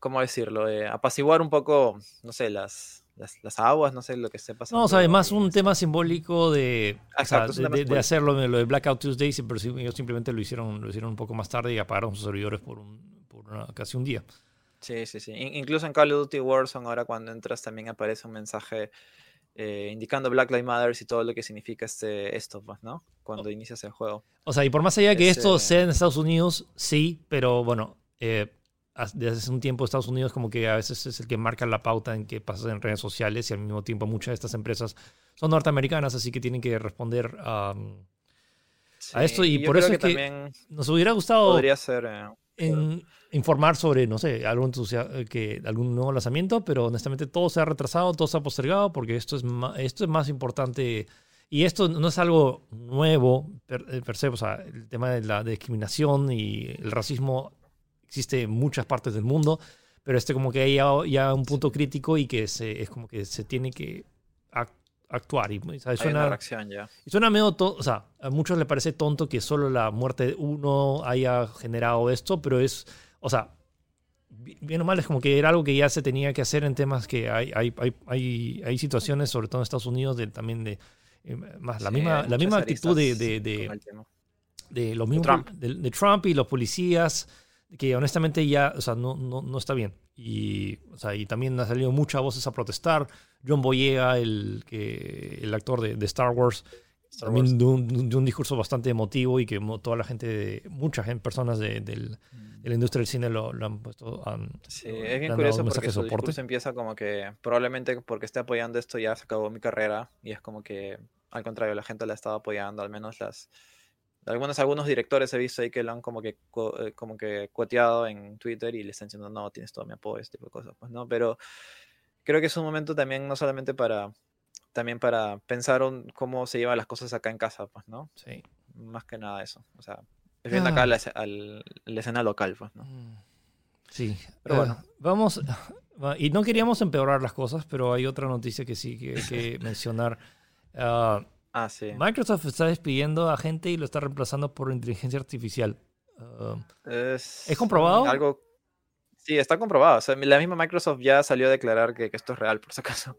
¿cómo decirlo? Eh, apaciguar un poco, no sé, las... Las, las aguas, no sé lo que esté pasando. No, o sea, además un tema simbólico de, Exacto, o sea, de, de hacerlo lo de Blackout Tuesday, pero ellos simplemente lo hicieron, lo hicieron un poco más tarde y apagaron sus servidores por, un, por una, casi un día. Sí, sí, sí. Incluso en Call of Duty Warzone, ahora cuando entras también aparece un mensaje eh, indicando Black Lives Matter y todo lo que significa este, esto, ¿no? Cuando oh. inicias el juego. O sea, y por más allá que es, esto eh... sea en Estados Unidos, sí, pero bueno... Eh, desde hace un tiempo Estados Unidos como que a veces es el que marca la pauta en qué pasa en redes sociales y al mismo tiempo muchas de estas empresas son norteamericanas, así que tienen que responder a, sí, a esto y por eso es que, que nos hubiera gustado podría ser, eh, en, informar sobre, no sé, algún, que, algún nuevo lanzamiento, pero honestamente todo se ha retrasado, todo se ha postergado porque esto es más, esto es más importante y esto no es algo nuevo per, per se, o sea, el tema de la discriminación y el racismo existe en muchas partes del mundo, pero este como que hay ya, ya un punto crítico y que se, es como que se tiene que actuar. Y, ¿sabes? Suena, hay una reacción ya. Y suena medio tonto, o sea, a muchos les parece tonto que solo la muerte de uno haya generado esto, pero es, o sea, bien o mal es como que era algo que ya se tenía que hacer en temas que hay, hay, hay, hay, hay situaciones, sobre todo en Estados Unidos, de, también de eh, más la sí, misma, la misma actitud de, de, de, de, los mismos, de, Trump. De, de Trump y los policías. Que honestamente ya, o sea, no, no, no está bien. Y, o sea, y también han salido muchas voces a protestar. John Boyega, el, que, el actor de, de Star Wars, Star Wars. También de un, de un discurso bastante emotivo y que toda la gente, muchas personas de, del, de la industria del cine lo, lo han puesto. Han, sí, es bien curioso porque su discurso empieza como que probablemente porque esté apoyando esto ya se acabó mi carrera y es como que al contrario, la gente la estaba apoyando, al menos las... Algunos, algunos directores he visto ahí que lo han como que, co, como que cuoteado en Twitter y le están diciendo, no, tienes todo mi apoyo, este tipo de cosas, pues, ¿no? Pero creo que es un momento también, no solamente para, también para pensar un, cómo se llevan las cosas acá en casa, pues, ¿no? Sí. Más que nada eso. O sea, es viendo ah. acá la, al, la escena local, pues, ¿no? Sí. Pero bueno, uh, vamos... Y no queríamos empeorar las cosas, pero hay otra noticia que sí que hay que mencionar. Uh, Ah, sí. Microsoft está despidiendo a gente y lo está reemplazando por inteligencia artificial. Uh, es, ¿Es comprobado? Algo... Sí, está comprobado. O sea, la misma Microsoft ya salió a declarar que, que esto es real, por si acaso.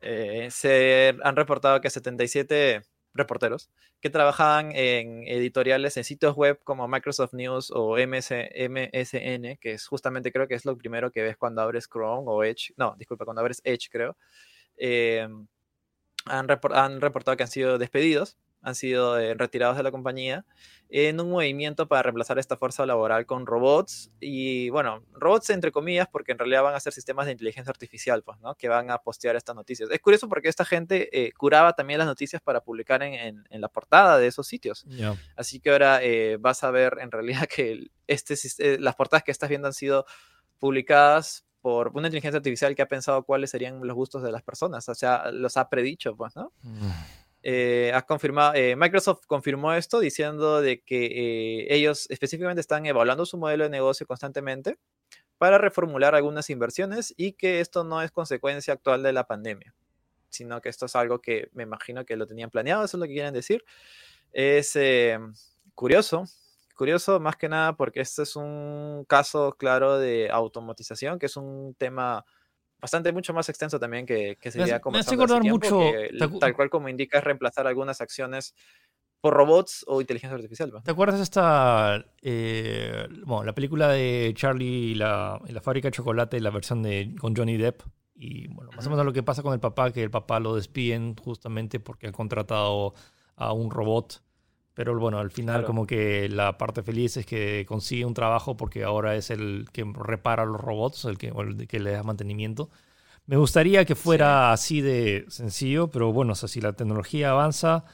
Eh, se han reportado que setenta y siete reporteros que trabajaban en editoriales en sitios web como Microsoft News o M S N, que es justamente creo que es lo primero que ves cuando abres Chrome o Edge. No, disculpa, cuando abres Edge, creo. Eh... Han, report, han reportado que han sido despedidos, han sido eh, retirados de la compañía en un movimiento para reemplazar esta fuerza laboral con robots y, bueno, robots entre comillas porque en realidad van a ser sistemas de inteligencia artificial, pues, ¿no? Que van a postear estas noticias. Es curioso porque esta gente eh, curaba también las noticias para publicar en, en, en la portada de esos sitios. Yeah. Así que ahora eh, vas a ver en realidad que este, eh, las portadas que estás viendo han sido publicadas por una inteligencia artificial que ha pensado cuáles serían los gustos de las personas, o sea, los ha predicho, pues, ¿no? Mm. Eh, has confirmado, eh, Microsoft confirmó esto diciendo de que eh, ellos específicamente están evaluando su modelo de negocio constantemente para reformular algunas inversiones y que esto no es consecuencia actual de la pandemia, sino que esto es algo que me imagino que lo tenían planeado, eso es lo que quieren decir. Es eh, curioso. curioso más que nada porque este es un caso claro de automatización, que es un tema bastante mucho más extenso también que, que se iba conversando hace tiempo, mucho, que, acu- tal cual como indica, es reemplazar algunas acciones por robots o inteligencia artificial, ¿no? ¿Te acuerdas esta eh, bueno, la película de Charlie y la, la fábrica de chocolate, la versión de con Johnny Depp? Y bueno, más o menos lo que pasa con el papá, que el papá lo despiden justamente porque ha contratado a un robot. Pero bueno, al final, claro, como que la parte feliz es que consigue un trabajo porque ahora es el que repara los robots, el que, el que le da mantenimiento. Me gustaría que fuera sí. así de sencillo, pero bueno, o sea, si la tecnología avanza...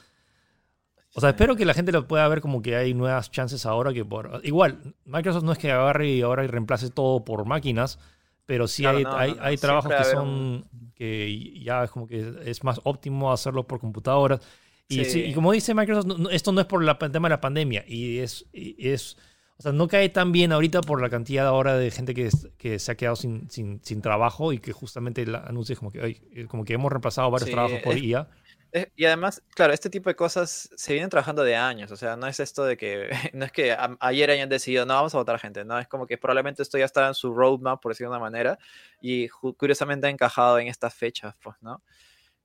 O sea, espero que la gente lo pueda ver como que hay nuevas chances ahora. que por, Igual, Microsoft no es que agarre y ahora y reemplace todo por máquinas, pero sí claro, hay, no, hay, no, hay trabajos que son un... que ya es como que es más óptimo hacerlo por computadoras. Y, sí. Sí, y como dice Microsoft, no, esto no es por el tema de la pandemia. Y es, y es, o sea, no cae tan bien ahorita por la cantidad ahora de gente que, es, que se ha quedado sin, sin, sin trabajo y que justamente la anuncia como que, como que hemos reemplazado varios sí, trabajos por es... I A. Y además, claro, este tipo de cosas se vienen trabajando de años, o sea, no es esto de que, no es que a, ayer hayan decidido, no, vamos a votar a gente, no, es como que probablemente esto ya estaba en su roadmap, por decirlo de una manera, y ju- curiosamente ha encajado en estas fechas, pues, ¿no?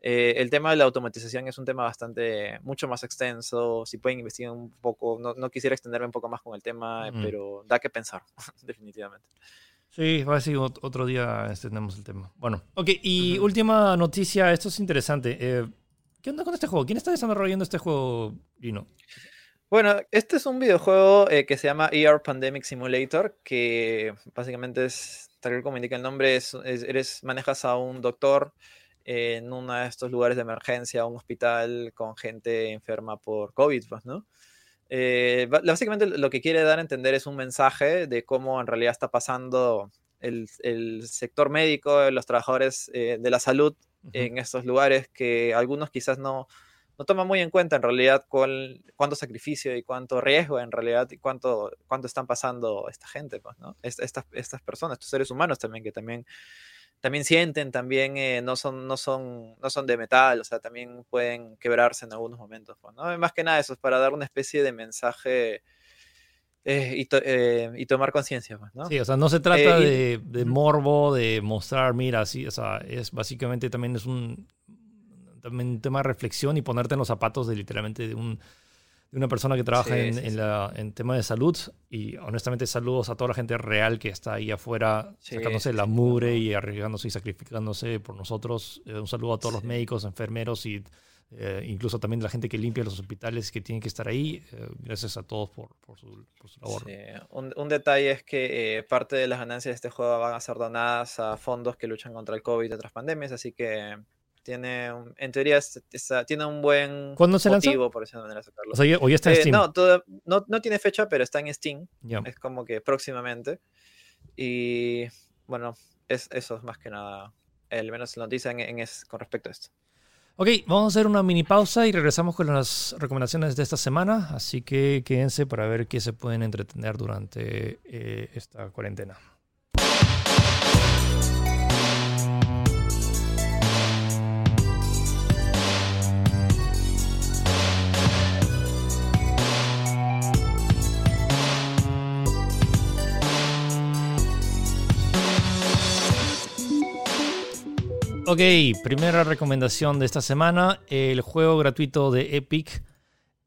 Eh, el tema de la automatización es un tema bastante, mucho más extenso, si pueden investigar un poco, no, no quisiera extenderme un poco más con el tema, mm. pero da que pensar, definitivamente. Sí, va a ser otro día extendemos el tema. Bueno, ok, y uh-huh. última noticia, esto es interesante, eh, ¿qué onda con este juego? ¿Quién está desarrollando este juego, Gino? Bueno, este es un videojuego eh, que se llama E R Pandemic Simulator, que básicamente es, tal como indica el nombre, es, es, eres, manejas a un doctor eh, en uno de estos lugares de emergencia, un hospital con gente enferma por COVID, pues, ¿no? Eh, básicamente lo que quiere dar a entender es un mensaje de cómo en realidad está pasando el, el sector médico, los trabajadores eh, de la salud, en estos lugares que algunos quizás no, no toman muy en cuenta en realidad cuál, cuánto sacrificio y cuánto riesgo en realidad y cuánto, cuánto están pasando esta gente, pues, ¿no? Est- estas, estas personas, estos seres humanos también que también, también sienten, también eh, no, son, no, son, no son de metal, o sea, también pueden quebrarse en algunos momentos, pues, ¿no? Más que nada eso es para dar una especie de mensaje... Eh, y, to- eh, y tomar conciencia, ¿no? Sí, o sea, no se trata eh, de, de morbo, de mostrar, mira, sí, o sea, es básicamente también es un, también un tema de reflexión y ponerte en los zapatos de literalmente de, un, de una persona que trabaja sí, en, sí, en, sí. La, en tema de salud y honestamente saludos a toda la gente real que está ahí afuera sí, sacándose sí, la mugre sí. y arriesgándose y sacrificándose por nosotros. Eh, un saludo a todos sí. los médicos, enfermeros y Eh, incluso también la gente que limpia los hospitales que tienen que estar ahí, eh, gracias a todos por, por, su, por su labor. Sí. Un, un detalle es que eh, parte de las ganancias de este juego van a ser donadas a fondos que luchan contra el COVID y otras pandemias, así que tiene un, en teoría es, es, es, tiene un buen motivo lanzó? por esa manera de sacarlo. O sea, ¿o ya está en Steam? Eh, no, todo, no, no tiene fecha, pero está en Steam. Yeah. Es como que próximamente. Y bueno, es, eso es más que nada, al menos la noticia en, en es, con respecto a esto. Ok, vamos a hacer una mini pausa y regresamos con las recomendaciones de esta semana, así que quédense para ver qué se pueden entretener durante eh, esta cuarentena. Ok, primera recomendación de esta semana, el juego gratuito de Epic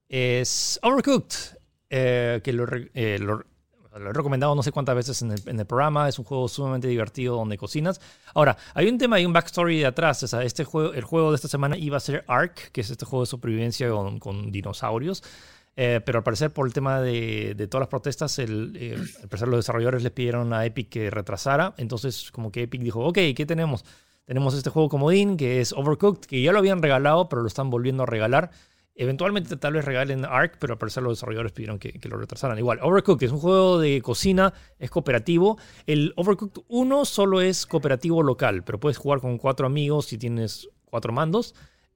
es Overcooked, eh, que lo, eh, lo, lo he recomendado no sé cuántas veces en el, en el programa, es un juego sumamente divertido donde cocinas. Ahora, hay un tema, hay un backstory de atrás, o sea, este juego, el juego de esta semana iba a ser Ark, que es este juego de supervivencia con, con dinosaurios, eh, pero al parecer por el tema de, de todas las protestas, el, eh, al parecer los desarrolladores les pidieron a Epic que retrasara, entonces como que Epic dijo, ok, ¿qué tenemos? Tenemos este juego comodín que es Overcooked, que ya lo habían regalado, pero lo están volviendo a regalar. Eventualmente tal vez regalen Ark, pero al parecer los desarrolladores pidieron que, que lo retrasaran. Igual, Overcooked es un juego de cocina, es cooperativo. El Overcooked uno solo es cooperativo local, pero puedes jugar con cuatro amigos si tienes cuatro mandos.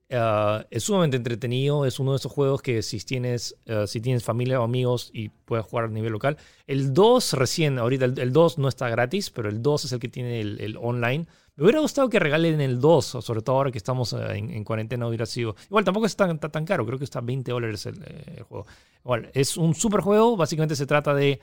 Uh, es sumamente entretenido, es uno de esos juegos que si tienes, uh, si tienes familia o amigos y puedes jugar a nivel local. El dos recién, ahorita el, el dos no está gratis, pero el dos es el que tiene el, el online. Me hubiera gustado que regalen el dos, sobre todo ahora que estamos en, en cuarentena, hubiera sido. Igual tampoco es tan, tan, tan caro, creo que está veinte dólares el, el juego. Igual, es un super juego, básicamente se trata de.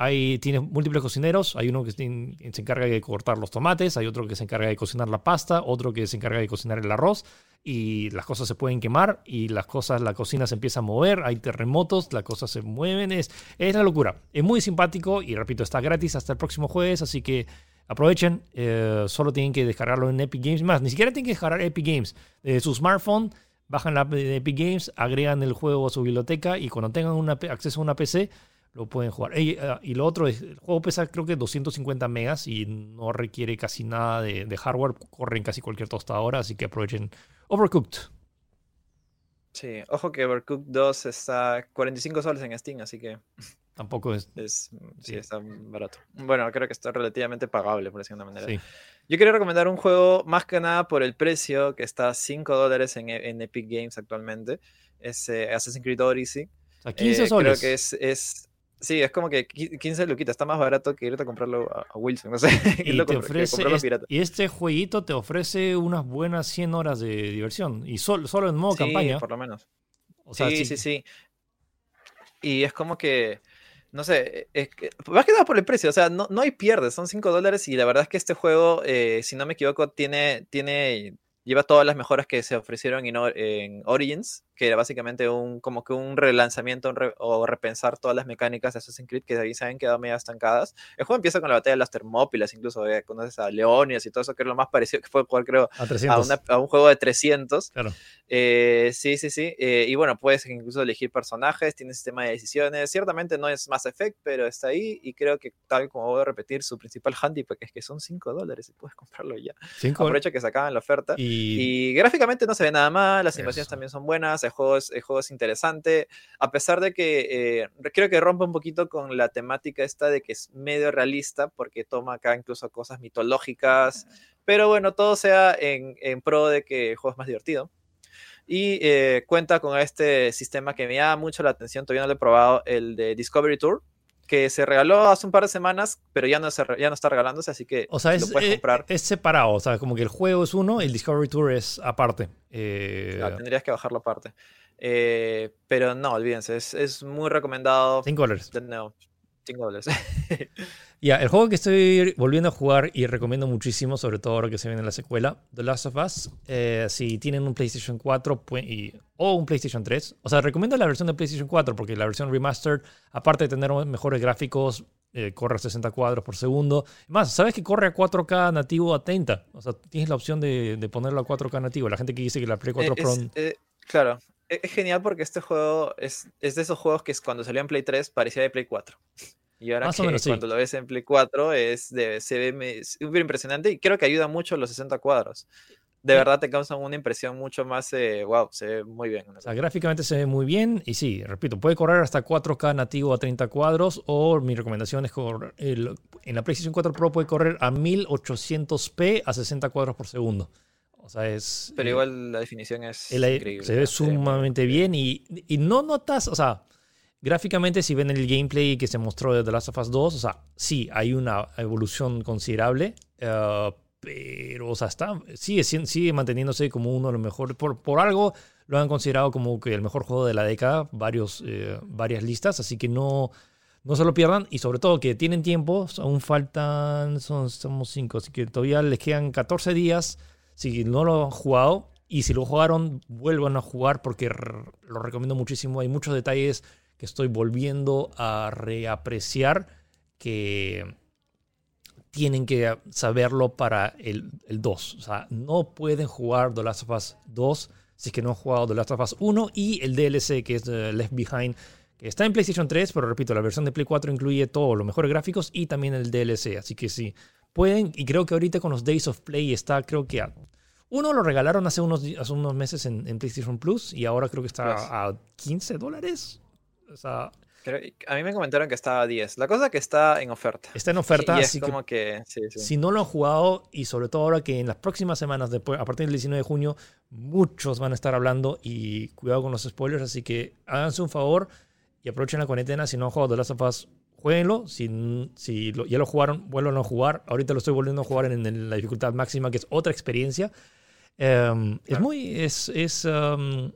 Hay, tiene múltiples cocineros, hay uno que se encarga de cortar los tomates, hay otro que se encarga de cocinar la pasta, otro que se encarga de cocinar el arroz, y las cosas se pueden quemar, y las cosas, la cocina se empieza a mover, hay terremotos, las cosas se mueven, es, es la locura. Es muy simpático y, repito, está gratis hasta el próximo jueves, así que aprovechen, eh, solo tienen que descargarlo en Epic Games más. Ni siquiera tienen que descargar Epic Games de su smartphone. Bajan la app de Epic Games, agregan el juego a su biblioteca y cuando tengan una, acceso a una P C, lo pueden jugar. Y, uh, y lo otro es, el juego pesa creo que doscientos cincuenta megas y no requiere casi nada de, de hardware. Corre en casi cualquier tostadora, así que aprovechen Overcooked. Sí, ojo que Overcooked dos está cuarenta y cinco soles en Steam, así que tampoco es... es sí, sí, está barato. Bueno, creo que está relativamente pagable, por decirlo de una manera. Sí. Yo quería recomendar un juego, más que nada por el precio, que está a cinco dólares en, en Epic Games actualmente. Es eh, Assassin's Creed Odyssey. A quince soles. Eh, creo que es... es sí, es como que quince luquitas, está más barato que irte a comprarlo a Wilson, no sé. Y, lo te ofrece, es, y este jueguito te ofrece unas buenas cien horas de diversión, y sol, solo en modo sí, campaña. Sí, por lo menos. O sea, sí, sí, sí, sí. Y es como que, no sé, es que, más que nada por el precio, o sea, no, no hay pierdes, son cinco dólares y la verdad es que este juego, eh, si no me equivoco, tiene... tiene lleva todas las mejoras que se ofrecieron en, en Origins, que era básicamente un, como que un relanzamiento un re, o repensar todas las mecánicas de Assassin's Creed que de ahí se habían quedado medio estancadas. El juego empieza con la batalla de las Termópilas, incluso eh, conoces a Leonidas y todo eso, que es lo más parecido que fue jugar, creo, a, a, una, a un juego de trescientos. Claro. Eh, sí, sí, sí. Eh, y bueno, puedes incluso elegir personajes, tiene sistema de decisiones. Ciertamente no es Mass Effect, pero está ahí y creo que, tal como voy a repetir, su principal handicap es que son cinco dólares y puedes comprarlo ya. cinco Aprovecha que sacaban la oferta. Y... y gráficamente no se ve nada mal, las animaciones también son buenas, el juego es, el juego es interesante, a pesar de que eh, creo que rompe un poquito con la temática esta de que es medio realista, porque toma acá incluso cosas mitológicas, pero bueno, todo sea en, en pro de que el juego es más divertido. Y eh, cuenta con este sistema que me llama mucho la atención, todavía no lo he probado, el de Discovery Tour, que se regaló hace un par de semanas, pero ya no, se, ya no está regalándose, así que o sea, es, lo puedes comprar. Es, es separado, o sea, como que el juego es uno, el Discovery Tour es aparte. Eh... Claro, tendrías que bajarlo aparte. Eh, pero no, olvídense, es, es muy recomendado. cinco dólares. No, cinco dólares. Ya, el juego que estoy volviendo a jugar y recomiendo muchísimo, sobre todo ahora que se viene la secuela, The Last of Us, eh, si tienen un PlayStation cuatro y... o un PlayStation tres. O sea, recomiendo la versión de PlayStation cuatro porque la versión remastered, aparte de tener mejores gráficos, eh, corre a sesenta cuadros por segundo. Más, ¿sabes que corre a cuatro K nativo a treinta? O sea, tienes la opción de, de ponerlo a cuatro K nativo. La gente que dice que la Play cuatro eh, Pro... Es, eh, claro, es genial porque este juego es, es de esos juegos que cuando salió en Play tres parecía de Play cuatro. Y ahora más que menos, cuando sí. Lo ves en Play cuatro es de, se ve súper impresionante y creo que ayuda mucho los sesenta cuadros. De verdad te causan una impresión mucho más, eh, wow, se ve muy bien. O sea, gráficamente se ve muy bien y sí, repito, puede correr hasta cuatro K nativo a treinta cuadros o mi recomendación es correr, el, en la PlayStation cuatro Pro puede correr a mil ochocientos p a sesenta cuadros por segundo. O sea, es... Pero eh, igual la definición es el, increíble. Se ve sumamente bien y, y no notas, o sea... Gráficamente, si ven el gameplay que se mostró de The Last of Us dos, o sea, sí, hay una evolución considerable, uh, pero, o sea, está, sigue, sigue manteniéndose como uno de los mejores. Por, por algo lo han considerado como que el mejor juego de la década, varios, eh, varias listas, así que no, no se lo pierdan. Y sobre todo que tienen tiempo, aún faltan, son, somos cinco, así que todavía les quedan catorce días si no lo han jugado. Y si lo jugaron, vuelvan a jugar porque lo recomiendo muchísimo. Hay muchos detalles que estoy volviendo a reapreciar, que tienen que saberlo para el, el dos. O sea, no pueden jugar The Last of Us dos si es que no han jugado The Last of Us uno y el D L C, que es uh, Left Behind, que está en PlayStation tres, pero repito, la versión de Play cuatro incluye todos los mejores gráficos y también el D L C. Así que sí, pueden, y creo que ahorita con los Days of Play está, creo que... A, uno lo regalaron hace unos, hace unos meses en, en PlayStation Plus y ahora creo que está Plus. a quince dólares. O sea, pero a mí me comentaron que estaba a diez. La cosa es que está en oferta. Está en oferta, sí, así es como que, que sí, sí. Si no lo han jugado, y sobre todo ahora que en las próximas semanas, después, a partir del diecinueve de junio, muchos van a estar hablando y cuidado con los spoilers, así que háganse un favor y aprovechen la cuarentena. Si no han jugado The Last of Us, Jueguenlo, si, si lo, ya lo jugaron, vuélvanlo a jugar. Ahorita lo estoy volviendo a jugar en, en la dificultad máxima, que es otra experiencia. Um, claro. Es muy... Es, es, um,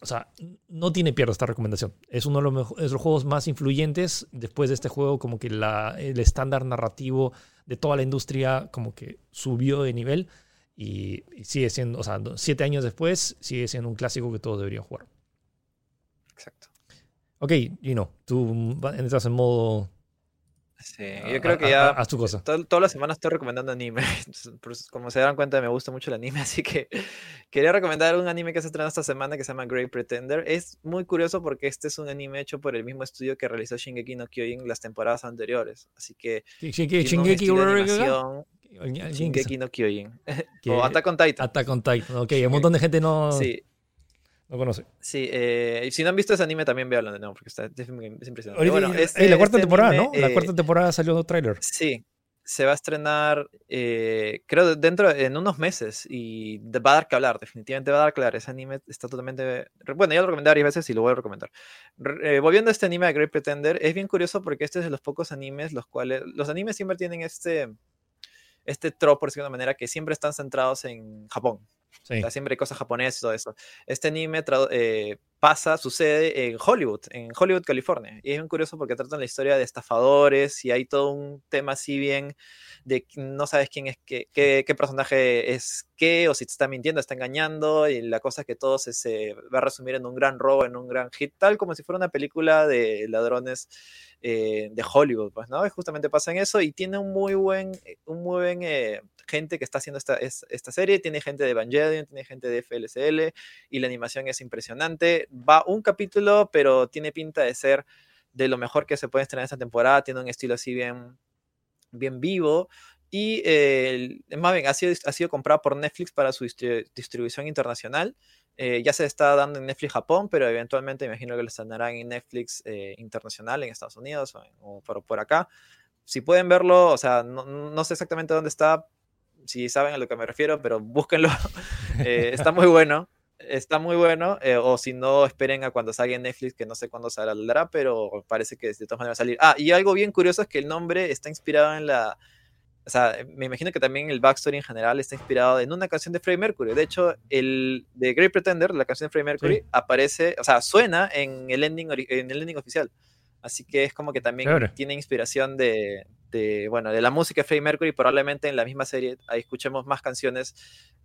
o sea, no tiene pierde esta recomendación. Es uno de los, mejo- es los juegos más influyentes. Después de este juego, como que la, el estándar narrativo de toda la industria como que subió de nivel y, y sigue siendo, o sea, siete años después, sigue siendo un clásico que todos deberían jugar. Exacto. Ok, Gino, tú entras en modo... Sí, yo creo que ya... Haz tu cosa. Todo, todas las semanas estoy recomendando anime. Como se darán cuenta, me gusta mucho el anime, así que quería recomendar un anime que se estrenó esta semana que se llama Great Pretender. Es muy curioso porque este es un anime hecho por el mismo estudio que realizó Shingeki no Kyojin las temporadas anteriores. Así que... Shingeki no Kyojin. O Attack on Titan. Attack on Titan. Ok, un montón de gente no... Sí. No conoce. Sí, eh, si no han visto ese anime también véanlo de nuevo porque está, es impresionante. Oye, bueno, este, hey, la cuarta este temporada, anime, ¿no? Eh, la cuarta temporada salió un tráiler. Sí, se va a estrenar, eh, creo, dentro en unos meses y va a dar que hablar, definitivamente va a dar que hablar. Ese anime está totalmente... Bueno, ya lo recomendé varias veces y lo voy a recomendar. Eh, volviendo a este anime de Great Pretender, es bien curioso porque este es de los pocos animes los cuales... Los animes siempre tienen este, este tropo, por decirlo de una manera, que siempre están centrados en Japón. Sí. O sea, siempre hay cosas japonesas y todo eso. Este anime tra- eh, pasa, sucede en Hollywood, en Hollywood, California. Y es bien curioso porque tratan la historia de estafadores y hay todo un tema así bien de no sabes quién es qué, qué, qué personaje es qué, o si te está mintiendo, está engañando. Y la cosa es que todo se, se va a resumir en un gran robo, en un gran hit, tal como si fuera una película de ladrones eh, de Hollywood, pues, ¿no? Y justamente pasa en eso y tiene un muy buen... Un muy buen eh, gente que está haciendo esta, esta serie, tiene gente de Evangelion, tiene gente de F L C L y la animación es impresionante. Va un capítulo, pero tiene pinta de ser de lo mejor que se puede estrenar esta temporada, tiene un estilo así bien, bien vivo y eh, más bien ha sido, ha sido comprado por Netflix para su distribu- distribución internacional. Eh, ya se está dando en Netflix Japón, pero eventualmente imagino que lo estrenarán en Netflix eh, internacional en Estados Unidos o, o por, por acá. Si pueden verlo, o sea, no, no sé exactamente dónde está, si saben a lo que me refiero, pero búsquenlo. Eh, está muy bueno, está muy bueno, eh, o si no, esperen a cuando salga en Netflix, que no sé cuándo saldrá, pero parece que de todas maneras va a salir. Ah, y algo bien curioso es que el nombre está inspirado en la... O sea, me imagino que también el backstory en general está inspirado en una canción de Freddie Mercury. De hecho, el de Great Pretender, la canción de Freddie Mercury, sí, aparece, o sea, suena en el ending, ori- en el ending oficial. Así que es como que también claro, tiene inspiración de... De, bueno, de la música de Freddie Mercury, probablemente en la misma serie ahí escuchemos más canciones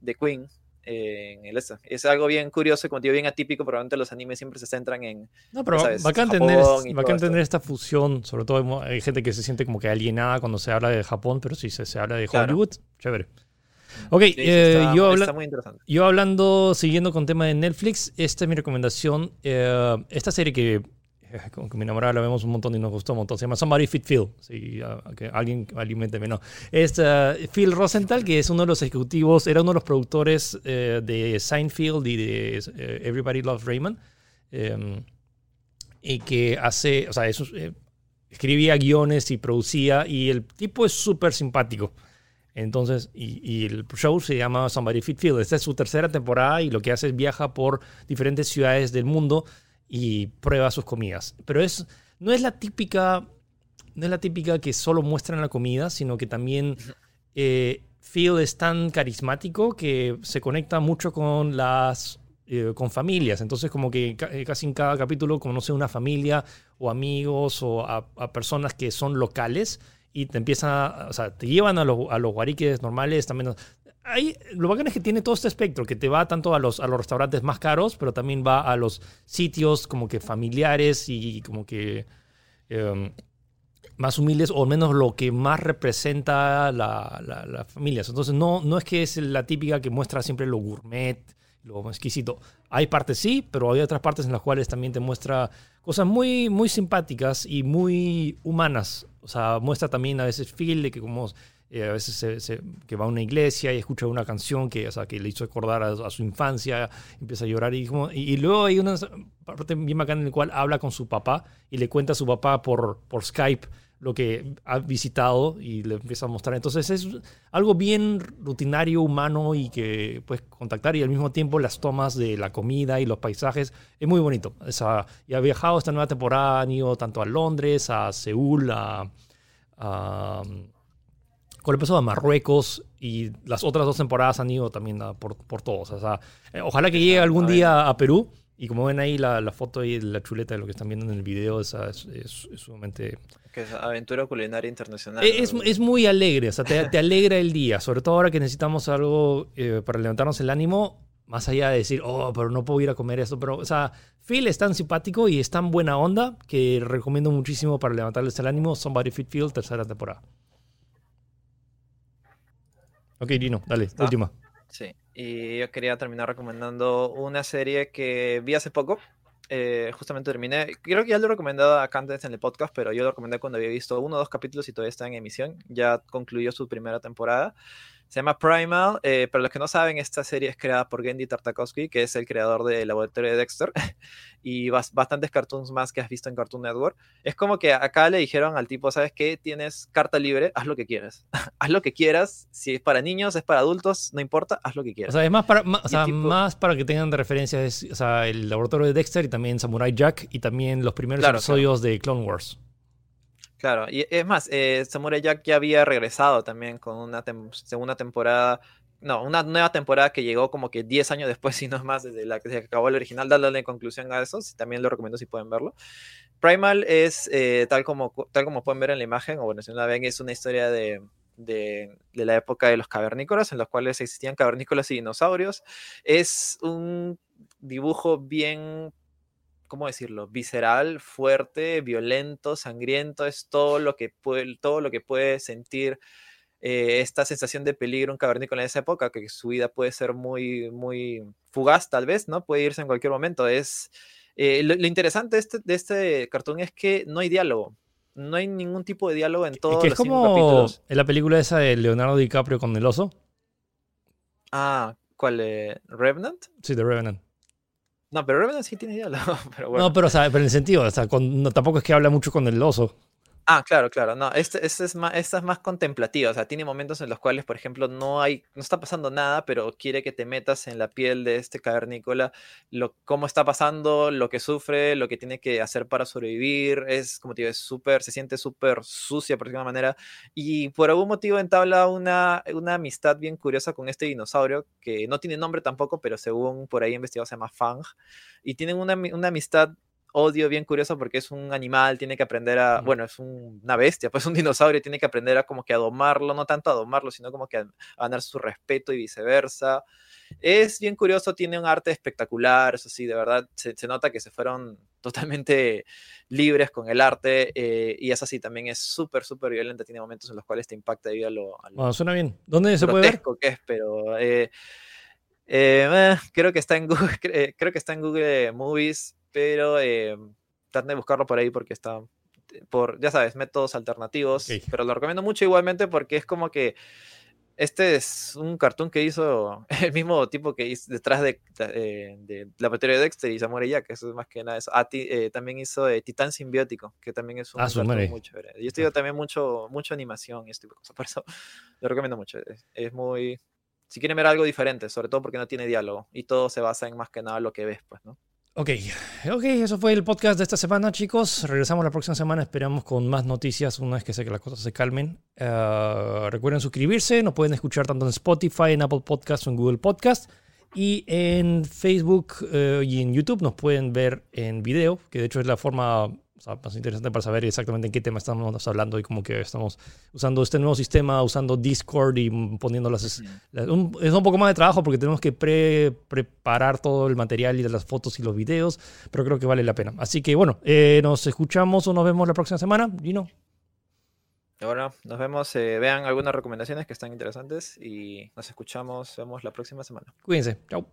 de Queen eh, en el este. Es algo bien curioso, como digo, bien atípico, probablemente los animes siempre se centran en... No, pero sabes, bacán tener, bacán tener esta fusión, sobre todo hay gente que se siente como que alienada cuando se habla de Japón, pero si se, se habla de Hollywood, claro, chévere. Ok, sí, eh, está, yo, habla- está muy interesante. Yo hablando, siguiendo con tema de Netflix, esta es mi recomendación, eh, esta serie que... Como que mi enamorada la vemos un montón y nos gustó un montón. Se llama Somebody Feed Phil. Sí, okay. Alguien aliménteme, no. Es uh, Phil Rosenthal, que es uno de los ejecutivos, era uno de los productores eh, de Seinfeld y de eh, Everybody Loves Raymond. Eh, y que hace, o sea, eso, eh, escribía guiones y producía. Y el tipo es súper simpático. Entonces, y, y el show se llama Somebody Feed Phil. Esta es su tercera temporada y lo que hace es viaja por diferentes ciudades del mundo y prueba sus comidas. Pero es, no es la típica, no es la típica que solo muestran la comida, sino que también eh, Phil es tan carismático que se conecta mucho con las eh, con familias. Entonces como que ca- casi en cada capítulo conoce una familia o amigos o a, a personas que son locales y te empiezan, o sea, te llevan a los, a los guariques normales también. Ahí, lo bacán es que tiene todo este espectro, que te va tanto a los, a los restaurantes más caros, pero también va a los sitios como que familiares y como que eh, más humildes, o al menos lo que más representa la, la, las familias. Entonces no, no es que es la típica que muestra siempre lo gourmet, lo exquisito. Hay partes sí, pero hay otras partes en las cuales también te muestra cosas muy, muy simpáticas y muy humanas. O sea, muestra también a veces Phil de que como... Eh, a veces se, se, que va a una iglesia y escucha una canción que, o sea, que le hizo acordar a, a su infancia, empieza a llorar y, como, y, y luego hay una parte bien bacana en la cual habla con su papá y le cuenta a su papá por, por Skype lo que ha visitado y le empieza a mostrar. Entonces es algo bien rutinario, humano, y que puedes contactar, y al mismo tiempo las tomas de la comida y los paisajes. Es muy bonito. Esa, y ha viajado esta nueva temporada, han ido tanto a Londres, a Seúl, a... a con el peso de Marruecos, y las otras dos temporadas han ido también a, por, por todos. O sea, eh, ojalá que llegue algún día a Perú. Y como ven ahí la, la foto y la chuleta de lo que están viendo en el video, esa es, es, es sumamente... Que es aventura culinaria internacional. Es, ¿no? es, es muy alegre, o sea, te, te alegra el día. Sobre todo ahora que necesitamos algo eh, para levantarnos el ánimo, más allá de decir, oh, pero no puedo ir a comer esto. Pero, o sea, Phil es tan simpático y es tan buena onda que recomiendo muchísimo para levantarles el ánimo Somebody Feed Phil, tercera temporada. Ok, Dino, dale, ah, última. Sí, y yo quería terminar recomendando una serie que vi hace poco. Eh, justamente terminé, creo que ya lo he recomendado acá antes en el podcast, pero yo lo recomendé cuando había visto uno o dos capítulos y todavía está en emisión. Ya concluyó su primera temporada. Se llama Primal. Eh, para los que no saben, esta serie es creada por Genndy Tartakovsky, que es el creador de Laboratorio de Dexter, y bas- bastantes cartoons más que has visto en Cartoon Network. Es como que acá le dijeron al tipo, ¿sabes qué? Tienes carta libre, haz lo que quieras. Haz lo que quieras. Si es para niños, es para adultos, no importa, haz lo que quieras. O sea, es más para, más, o sea, tipo... más para que tengan de referencia, es, o sea, el Laboratorio de Dexter y también Samurai Jack y también los primeros claro, episodios claro. de Clone Wars. Claro, y es más, eh, Samurai Jack ya había regresado también con una tem- segunda temporada, no, una nueva temporada que llegó como que diez años después, si no es más, desde la que se acabó el original. Dale conclusión a eso, si también lo recomiendo si pueden verlo. Primal es, eh, tal, como, tal como pueden ver en la imagen, o bueno, si no la ven, es una historia de... De, de la época de los cavernícolas, en los cuales existían cavernícolas y dinosaurios. Es un dibujo bien, ¿cómo decirlo?, visceral, fuerte, violento, sangriento. Es todo lo que puede, todo lo que puede sentir eh, esta sensación de peligro un cavernícola en esa época, que su vida puede ser muy, muy fugaz tal vez, ¿no? Puede irse en cualquier momento. Es, eh, lo, lo interesante de este, de este cartoon es que no hay diálogo. No hay ningún tipo de diálogo en todos es que es los cinco capítulos. Es como en la película esa de Leonardo DiCaprio con el oso. Ah, ¿cuál? Eh? ¿Revenant? Sí, de Revenant. No, pero Revenant sí tiene diálogo. Pero bueno. No, pero, o sea, pero en el sentido, o sea, con, no, tampoco es que habla mucho con el oso. Ah, claro, claro. No, esta este es, este es más contemplativa. O sea, tiene momentos en los cuales, por ejemplo, no hay, no está pasando nada, pero quiere que te metas en la piel de este cavernícola, lo, cómo está pasando, lo que sufre, lo que tiene que hacer para sobrevivir. Es, como te digo, es súper, se siente súper sucia, por alguna manera. Y por algún motivo entabla una, una amistad bien curiosa con este dinosaurio, que no tiene nombre tampoco, pero según por ahí investigado se llama Fang. Y tienen una, una amistad... odio bien curioso porque es un animal, tiene que aprender a, bueno, es un, una bestia, pues un dinosaurio, tiene que aprender a como que a domarlo, no tanto a domarlo, sino como que a, a ganar su respeto y viceversa. Es bien curioso, tiene un arte espectacular, eso sí, de verdad, se, se nota que se fueron totalmente libres con el arte, eh, y es así, también es súper, súper violenta, tiene momentos en los cuales te impacta debido a lo... A lo bueno, suena bien. ¿Dónde se puede ver? Que es, pero... Eh, eh, creo que está en Google, eh, creo que está en Google Movies, pero eh, traten de buscarlo por ahí porque está por, ya sabes, métodos alternativos, okay. Pero lo recomiendo mucho igualmente porque es como que este es un cartoon que hizo el mismo tipo que hizo detrás de, de, de La Patria de Dexter y Samurai Jack, eso es más que nada eso. Ah, ti, eh, también hizo eh, Titán Simbiótico, que también es un ah, cartoon madre. Muy chévere. Yo estudio también mucho, mucho animación y este tipo de cosas, por eso lo recomiendo mucho. Es, es muy, si quieren ver algo diferente, sobre todo porque no tiene diálogo y todo se basa en más que nada lo que ves, pues, ¿no? Ok, ok, eso fue el podcast de esta semana, chicos. Regresamos la próxima semana, esperamos con más noticias una vez que sé que las cosas se calmen. Uh, recuerden suscribirse, nos pueden escuchar tanto en Spotify, en Apple Podcasts, en Google Podcasts y en Facebook uh, y en YouTube nos pueden ver en video, que de hecho es la forma o sea, más interesante para saber exactamente en qué tema estamos hablando y como que estamos usando este nuevo sistema, usando Discord y poniendo las... las un, es un poco más de trabajo porque tenemos que pre, preparar todo el material y las fotos y los videos, pero creo que vale la pena. Así que bueno, eh, nos escuchamos o nos vemos la próxima semana. Gino. Bueno, nos vemos. Eh, vean algunas recomendaciones que están interesantes y nos escuchamos, vemos la próxima semana. Cuídense. Chao.